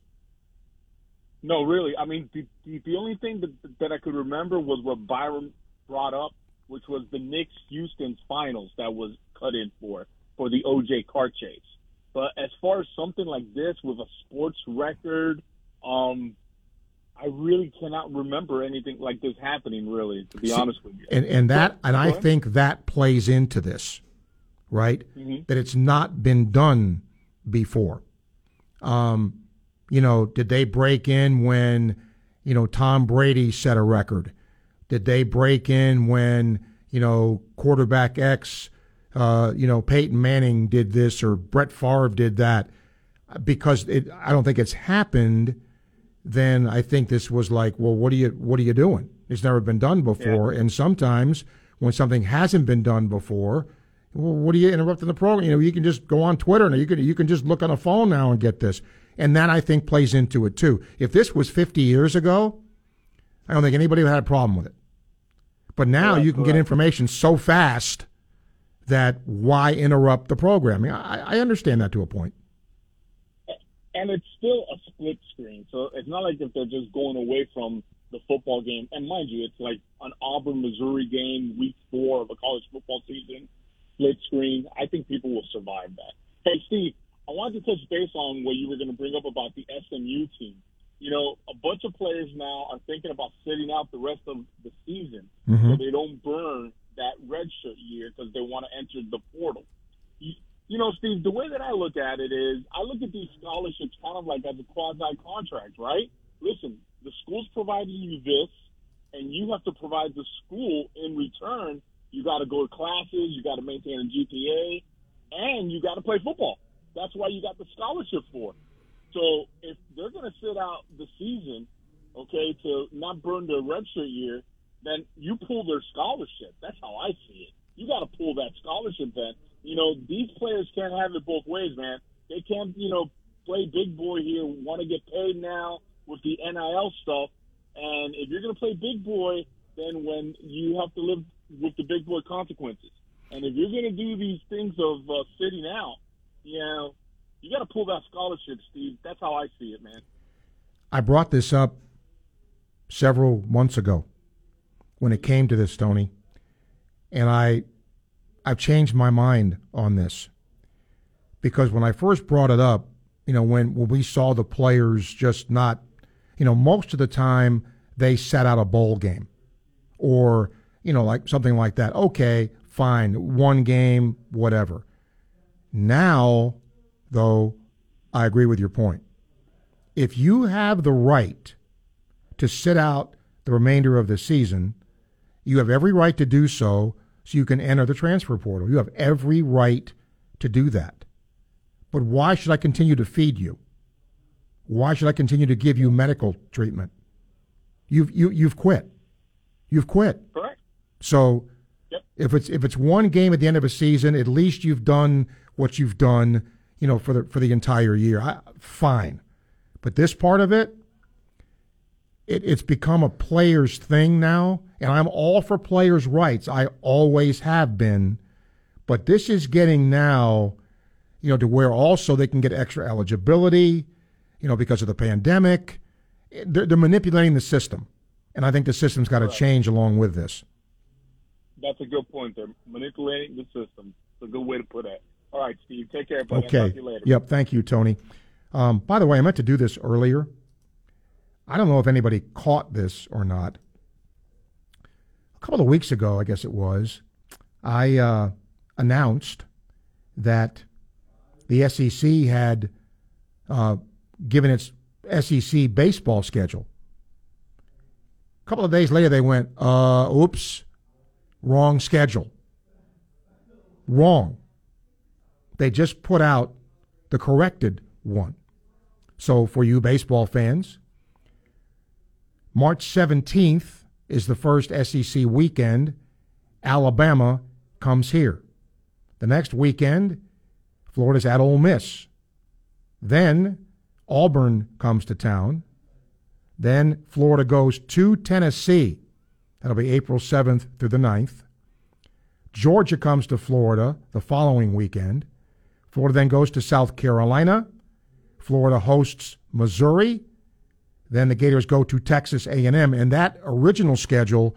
No, really. I mean, the only thing that I could remember was what Byron brought up, which was the Knicks-Houston finals that was cut in for the O.J. car chase. But as far as something like this with a sports record, I really cannot remember anything like this happening, really, to be honest with you. And I think that plays into this, right? Mm-hmm. That it's not been done before. You know, did they break in when, you know, Tom Brady set a record? Did they break in when, you know, quarterback X, you know, Peyton Manning did this or Brett Favre did that? Because I don't think it's happened. Then I think this was like, well, what are you doing? It's never been done before. Yeah. And sometimes when something hasn't been done before, well, what are you interrupting the program? You know, you can just go on Twitter now. You can just look on a phone now and get this. And that, I think, plays into it, too. If this was 50 years ago, I don't think anybody would have had a problem with it. But now you can get information so fast that why interrupt the programming? I understand that to a point. And it's still a split screen. So it's not like if they're just going away from the football game. And mind you, it's like an Auburn-Missouri game, week 4 of a college football season, split screen. I think people will survive that. Hey, Steve. I wanted to touch base on what you were going to bring up about the SMU team. You know, a bunch of players now are thinking about sitting out the rest of the season so they don't burn that redshirt year because they want to enter the portal. You know, Steve, the way that I look at it is I look at these scholarships kind of like as a quasi-contract, right? Listen, the school's providing you this, and you have to provide the school in return. You got to go to classes, you got to maintain a GPA, and you got to play football. That's why you got the scholarship for it. So if they're going to sit out the season, okay, to not burn their redshirt year, then you pull their scholarship. That's how I see it. You got to pull that scholarship then. You know, these players can't have it both ways, man. They can't, you know, play big boy here, want to get paid now with the NIL stuff. And if you're going to play big boy, then when you have to live with the big boy consequences. And if you're going to do these things of sitting out, you know, you got to pull that scholarship, Steve. That's how I see it, man. I brought this up several months ago when it came to this, Tony, and I've changed my mind on this because when I first brought it up, you know, when we saw the players just not, you know, most of the time they sat out a bowl game or, you know, like something like that. Okay, fine, one game, whatever. Now, though, I agree with your point. If you have the right to sit out the remainder of the season, you have every right to do so, so you can enter the transfer portal. You have every right to do that. But why should I continue to feed you? Why should I continue to give you medical treatment? You've quit. You've quit. Correct. So yep. if it's one game at the end of a season, at least you've done what you've done, you know, for the entire year. Fine. But this part of it, it's become a player's thing now, and I'm all for players' rights. I always have been. But this is getting now, you know, to where also they can get extra eligibility, you know, because of the pandemic. They're manipulating the system, and I think the system's got to change along with this. That's a good point there. Manipulating the system. It's a good way to put it. All right, Steve, take care, buddy. Okay. I'll talk to you later. Yep, thank you, Tony. By the way, I meant to do this earlier. I don't know if anybody caught this or not. A couple of weeks ago, I guess it was, I announced that the SEC had given its SEC baseball schedule. A couple of days later, they went, oops, wrong schedule. Wrong. They just put out the corrected one. So for you baseball fans, March 17th is the first SEC weekend. Alabama comes here. The next weekend, Florida's at Ole Miss. Then Auburn comes to town. Then Florida goes to Tennessee. That'll be April 7th through the 9th. Georgia comes to Florida the following weekend. Florida then goes to South Carolina. Florida hosts Missouri. Then the Gators go to Texas A&M. And that original schedule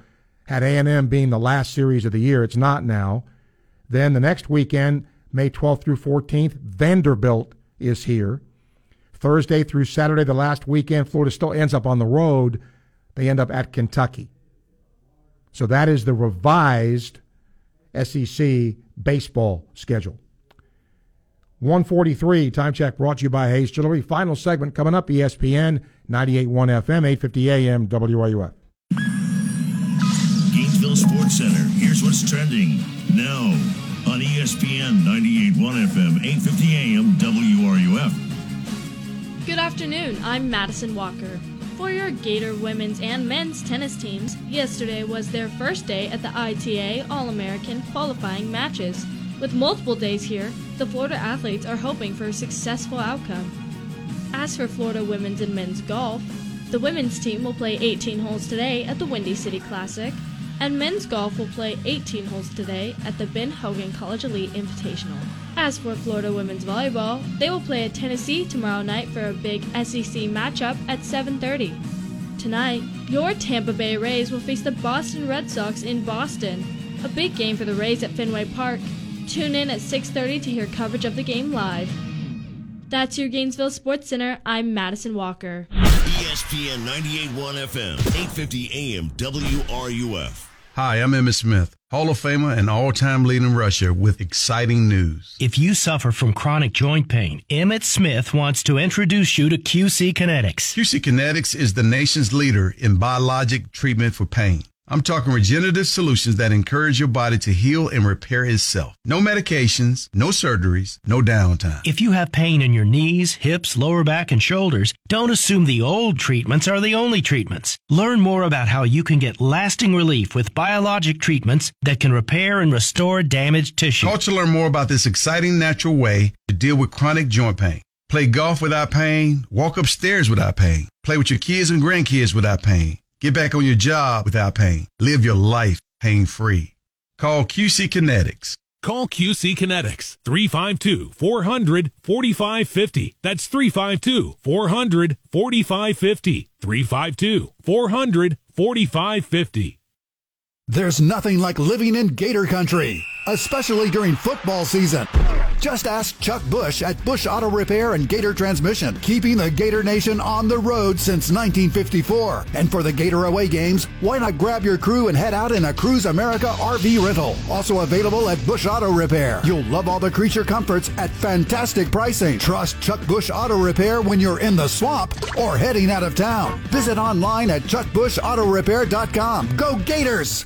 had A&M being the last series of the year. It's not now. Then the next weekend, May 12th through 14th, Vanderbilt is here. Thursday through Saturday, the last weekend, Florida still ends up on the road. They end up at Kentucky. So that is the revised SEC baseball schedule. 1:43, time check brought to you by Hayes Jewelry. Final segment coming up, ESPN 98.1 FM, 850 AM, WRUF. Gainesville Sports Center, here's what's trending now on ESPN 98.1 FM, 850 AM, WRUF. Good afternoon, I'm Madison Walker. For your Gator women's and men's tennis teams, yesterday was their first day at the ITA All-American qualifying matches. With multiple days here, the Florida athletes are hoping for a successful outcome. As for Florida women's and men's golf, the women's team will play 18 holes today at the Windy City Classic, and men's golf will play 18 holes today at the Ben Hogan College Elite Invitational. As for Florida women's volleyball, they will play at Tennessee tomorrow night for a big SEC matchup at 7:30. Tonight, your Tampa Bay Rays will face the Boston Red Sox in Boston, a big game for the Rays at Fenway Park. Tune in at 6:30 to hear coverage of the game live. That's your Gainesville Sports Center. I'm Madison Walker. ESPN 98.1 FM, 850 AM, WRUF. Hi, I'm Emmitt Smith, Hall of Famer and all-time leading rusher with exciting news. If you suffer from chronic joint pain, Emmitt Smith wants to introduce you to QC Kinetics. QC Kinetics is the nation's leader in biologic treatment for pain. I'm talking regenerative solutions that encourage your body to heal and repair itself. No medications, no surgeries, no downtime. If you have pain in your knees, hips, lower back, and shoulders, don't assume the old treatments are the only treatments. Learn more about how you can get lasting relief with biologic treatments that can repair and restore damaged tissue. Call to learn more about this exciting natural way to deal with chronic joint pain. Play golf without pain. Walk upstairs without pain. Play with your kids and grandkids without pain. Get back on your job without pain. Live your life pain-free. Call QC Kinetics. Call QC Kinetics, 352-400-4550. That's 352-400-4550. 352-400-4550. There's nothing like living in Gator Country. especially during football season. Just ask Chuck Bush at Bush Auto Repair and Gator Transmission, keeping the Gator Nation on the road since 1954. And for the Gator away games, why not grab your crew and head out in a Cruise America RV rental? Also available at Bush Auto Repair. You'll love all the creature comforts at fantastic pricing. Trust Chuck Bush Auto Repair when you're in the swamp or heading out of town. Visit online at chuckbushautorepair.com. Go Gators!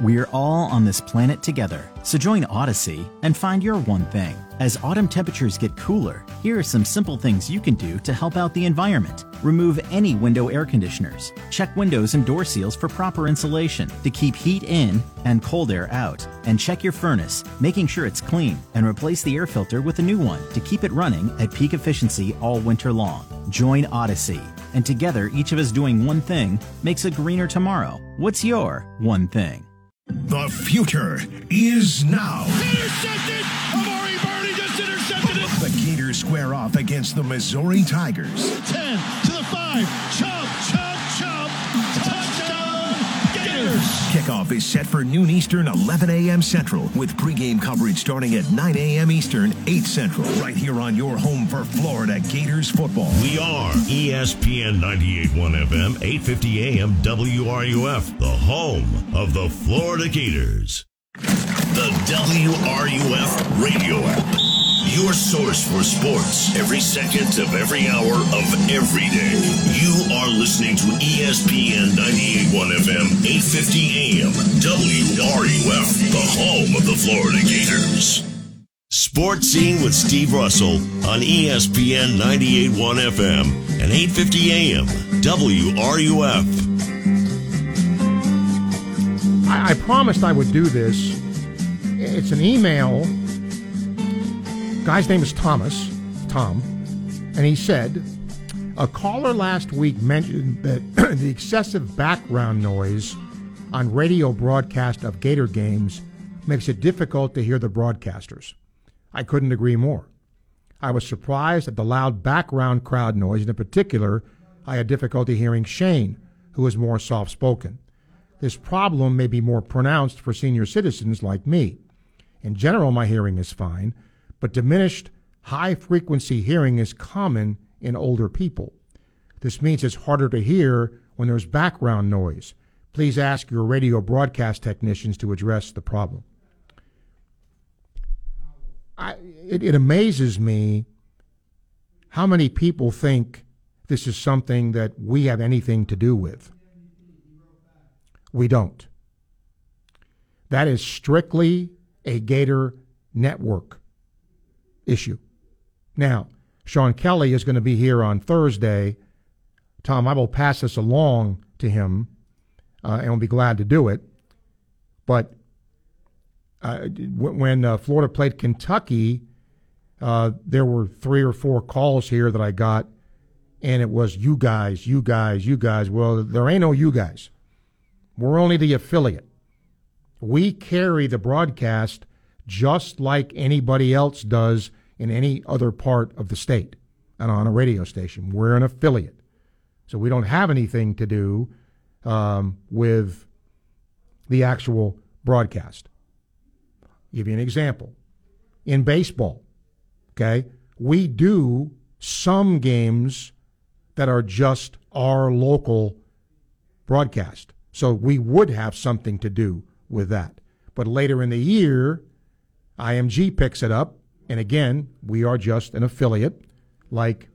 We're all on this planet together, so join Odyssey and find your one thing. As autumn temperatures get cooler, here are some simple things you can do to help out the environment. Remove any window air conditioners. Check windows and door seals for proper insulation to keep heat in and cold air out. And check your furnace, making sure it's clean, and replace the air filter with a new one to keep it running at peak efficiency all winter long. Join Odyssey, and together each of us doing one thing makes a greener tomorrow. What's your one thing? The future is now. Intercepted! Amari Barney just intercepted it! The Gators square off against the Missouri Tigers. To the 10, to the 5, chop, chop, chop, touchdown, Gators! Kickoff is set for noon Eastern, 11 a.m. Central, with pregame coverage starting at 9 a.m. Eastern, 8 Central, right here on your home for Florida Gators football. We are ESPN 98.1 FM, 850 AM WRUF, the home of the Florida Gators. The WRUF radio app, your source for sports every second of every hour of every day. You are listening to ESPN 98.1 FM, 850 AM, WRUF, the home of the Florida Gators. Sports Scene with Steve Russell on ESPN 98.1 FM and 850 AM, WRUF. I promised I would do this. It's an email. Guy's name is Tom, and he said, a caller last week mentioned that the excessive background noise on radio broadcast of Gator games makes it difficult to hear the broadcasters. I couldn't agree more. I was surprised at the loud background crowd noise, and in particular, I had difficulty hearing Shane, who is more soft-spoken. This problem may be more pronounced for senior citizens like me. In general, my hearing is fine, but diminished high-frequency hearing is common in older people. This means it's harder to hear when there's background noise. Please ask your radio broadcast technicians to address the problem. It amazes me how many people think this is something that we have anything to do with. We don't. That is strictly a Gator Network issue. Now, Sean Kelly is going to be here on Thursday. Tom, I will pass this along to him, and we'll be glad to do it. But when Florida played Kentucky, there were 3 or 4 calls here that I got, and it was you guys, you guys, you guys. Well, there ain't no you guys. We're only the affiliate. We carry the broadcast just like anybody else does in any other part of the state and on a radio station. We're an affiliate. So we don't have anything to do with the actual broadcast. I'll give you an example. In baseball, okay, we do some games that are just our local broadcast. So we would have something to do with that. But later in the year, IMG picks it up. And again, we are just an affiliate like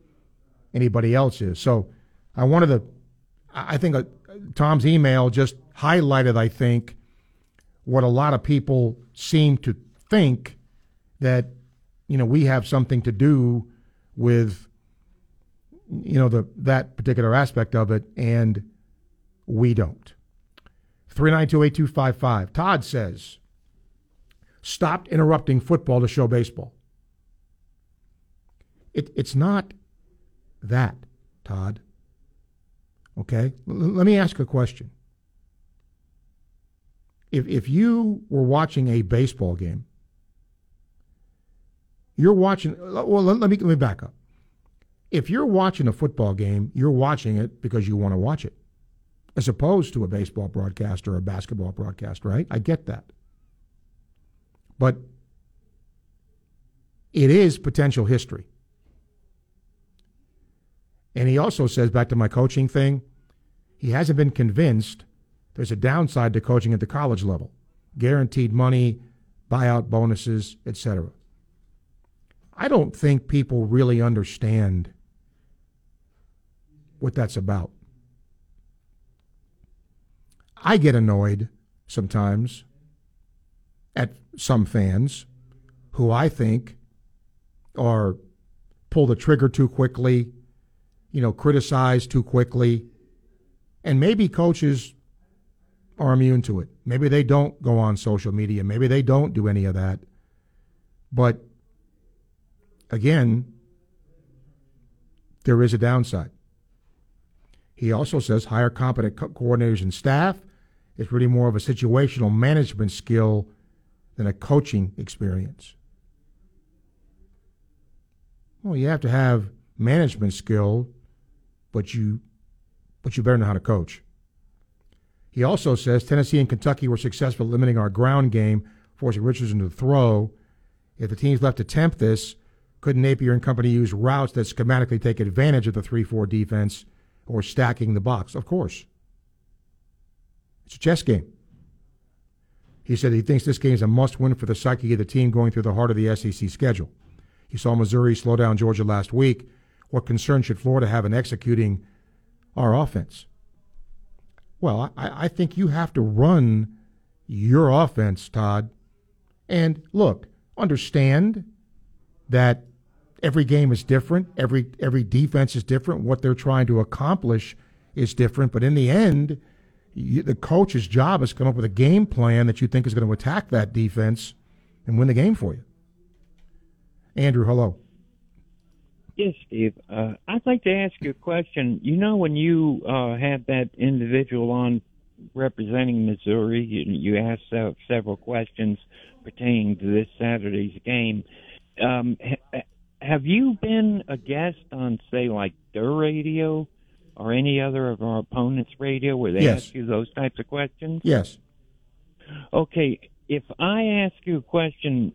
anybody else is. So I wanted to, I think Tom's email just highlighted, I think, what a lot of people seem to think that, you know, we have something to do with, you know, that particular aspect of it. And we don't. 392-8255. Todd says, stopped interrupting football to show baseball. It's not that, Todd. Okay? Let me ask a question. If you were watching a baseball game, you're watching, well, let me back up. If you're watching a football game, you're watching it because you want to watch it, as opposed to a baseball broadcast or a basketball broadcast, right? I get that. But it is potential history. And he also says, back to my coaching thing, he hasn't been convinced there's a downside to coaching at the college level. Guaranteed money, buyout bonuses, etc. I don't think people really understand what that's about. I get annoyed sometimes at some fans who I think are pull the trigger too quickly, criticize too quickly, and maybe coaches are immune to it. Maybe they don't go on social media. Maybe they don't do any of that. But again, there is a downside. He also says hire competent coordinators and staff. It's really more of a situational management skill than a coaching experience. Well, you have to have management skill, but you better know how to coach. He also says Tennessee and Kentucky were successful at limiting our ground game, forcing Richards into the throw. If the teams left to tempt this, couldn't Napier and company use routes that schematically take advantage of the 3-4 defense or stacking the box? Of course. It's a chess game. He said he thinks this game is a must-win for the psyche of the team going through the heart of the SEC schedule. He saw Missouri slow down Georgia last week. What concern should Florida have in executing our offense? Well, I think you have to run your offense, Todd. And look, understand that every game is different. Every defense is different. What they're trying to accomplish is different. But in the end, the coach's job is to come up with a game plan that you think is going to attack that defense and win the game for you. Andrew, hello. Yes, Steve. I'd like to ask you a question. When you had that individual on representing Missouri, you asked several questions pertaining to this Saturday's game. Have you been a guest on, say, like their radio or any other of our opponents' radio where they ask you those types of questions? Yes. Okay. If I ask you a question,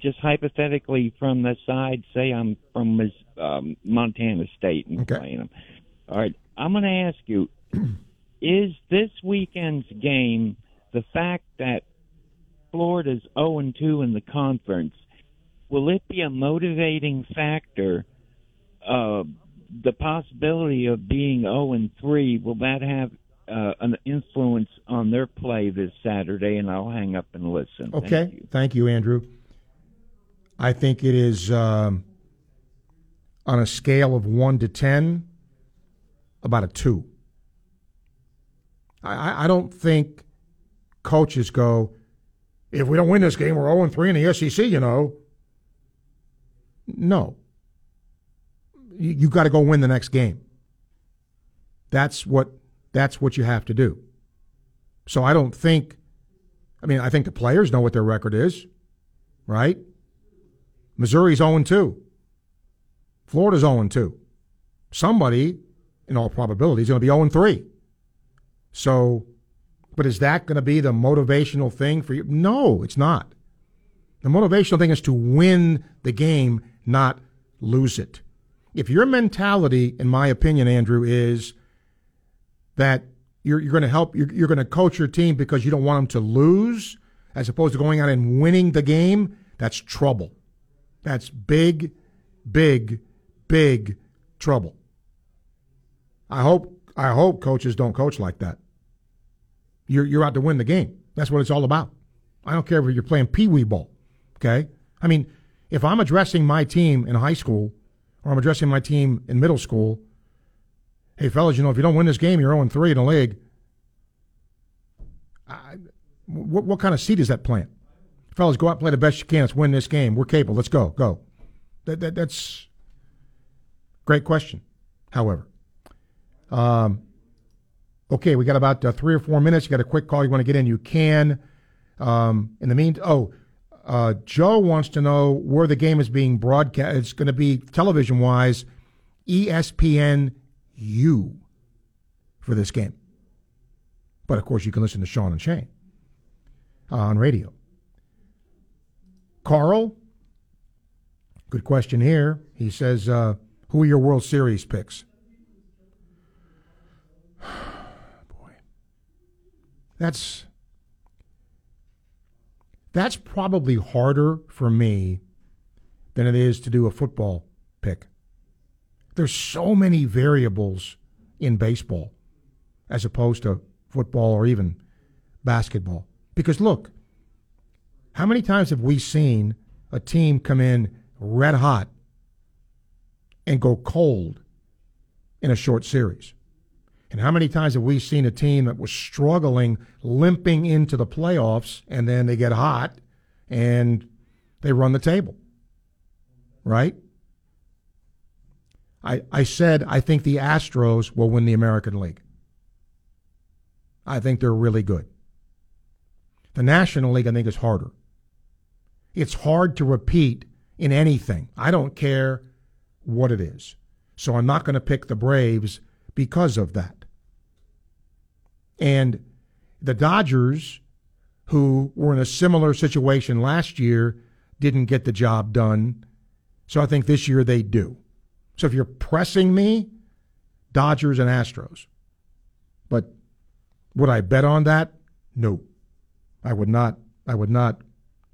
just hypothetically from the side, say I'm from Montana State and playing them. All right. I'm going to ask you, is this weekend's game, the fact that Florida's 0-2 in the conference, will it be a motivating factor? The possibility of being 0-3, will that have an influence on their play this Saturday? And I'll hang up and listen. Okay. Thank you, Andrew. I think it is on a scale of 1 to 10, about a 2. I don't think coaches go, if we don't win this game, we're 0-3 in the SEC, No. You've got to go win the next game. That's what you have to do. So I don't think, I think the players know what their record is, right? Missouri's 0-2. Florida's 0-2. Somebody, in all probability, is going to be 0-3. So, but is that going to be the motivational thing for you? No, it's not. The motivational thing is to win the game, not lose it. If your mentality, in my opinion, Andrew, is that you're going to help, you're going to coach your team because you don't want them to lose, as opposed to going out and winning the game, that's trouble. That's big, big, big trouble. I hope coaches don't coach like that. You're out to win the game. That's what it's all about. I don't care if you're playing peewee ball, okay? If I'm addressing my team in high school or I'm addressing my team in middle school, hey, fellas, if you don't win this game, you're 0-3 in the league. What kind of seed is that plant? fellas, go out and play the best you can. Let's win this game. We're capable. Let's go. Go. That's a great question, however. Okay, we got about 3 or 4 minutes. You got a quick call you want to get in, you can. In the meantime, Joe wants to know where the game is being broadcast. It's going to be, television-wise, ESPNU for this game. But, of course, you can listen to Sean and Shane on radio. Carl, good question here. He says, who are your World Series picks? Boy. That's probably harder for me than it is to do a football pick. There's so many variables in baseball as opposed to football or even basketball. Because look, how many times have we seen a team come in red hot and go cold in a short series? And how many times have we seen a team that was struggling, limping into the playoffs, and then they get hot and they run the table, right? I said I think the Astros will win the American League. I think they're really good. The National League, I think, is harder. It's hard to repeat in anything. I don't care what it is. So I'm not going to pick the Braves because of that. And the Dodgers, who were in a similar situation last year, didn't get the job done. So I think this year they do. So if you're pressing me, Dodgers and Astros. But would I bet on that? No. I would not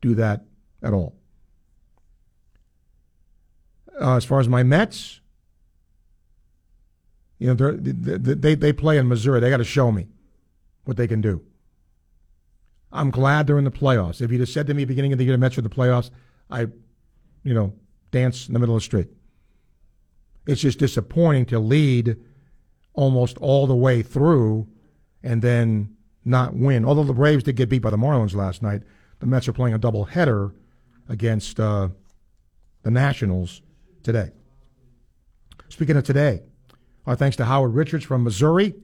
do that at all. As far as my Mets, you know, they play in Missouri. They got to show me what they can do. I'm glad they're in the playoffs. If you'd have said to me beginning of the year, the Mets are in the playoffs, I dance in the middle of the street. It's just disappointing to lead almost all the way through and then not win. Although the Braves did get beat by the Marlins last night, the Mets are playing a doubleheader against the Nationals today. Speaking of today, our thanks to Howard Richards from Missouri,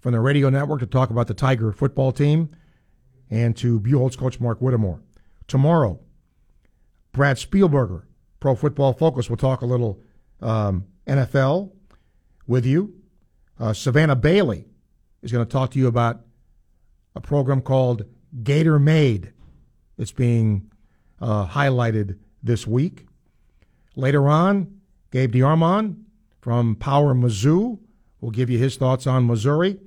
from the radio network, to talk about the Tiger football team, and to Buchholz coach Mark Whittemore. Tomorrow, Brad Spielberger, Pro Football Focus, will talk a little NFL with you. Savannah Bailey is going to talk to you about a program called Gator Made. It's being highlighted this week. Later on, Gabe DiArmond from Power Mizzou will give you his thoughts on Missouri.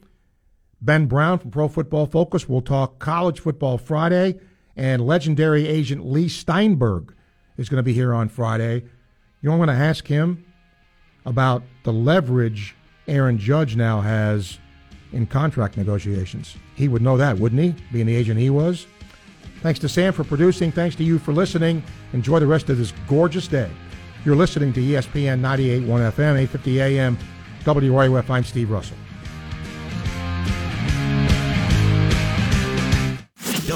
Ben Brown from Pro Football Focus will talk College Football Friday, and legendary agent Lee Steinberg is going to be here on Friday. You want to ask him about the leverage Aaron Judge now has in contract negotiations. He would know that, wouldn't he, being the agent he was? Thanks to Sam for producing. Thanks to you for listening. Enjoy the rest of this gorgeous day. You're listening to ESPN 98.1 FM, 850 AM, WRUF. I'm Steve Russell.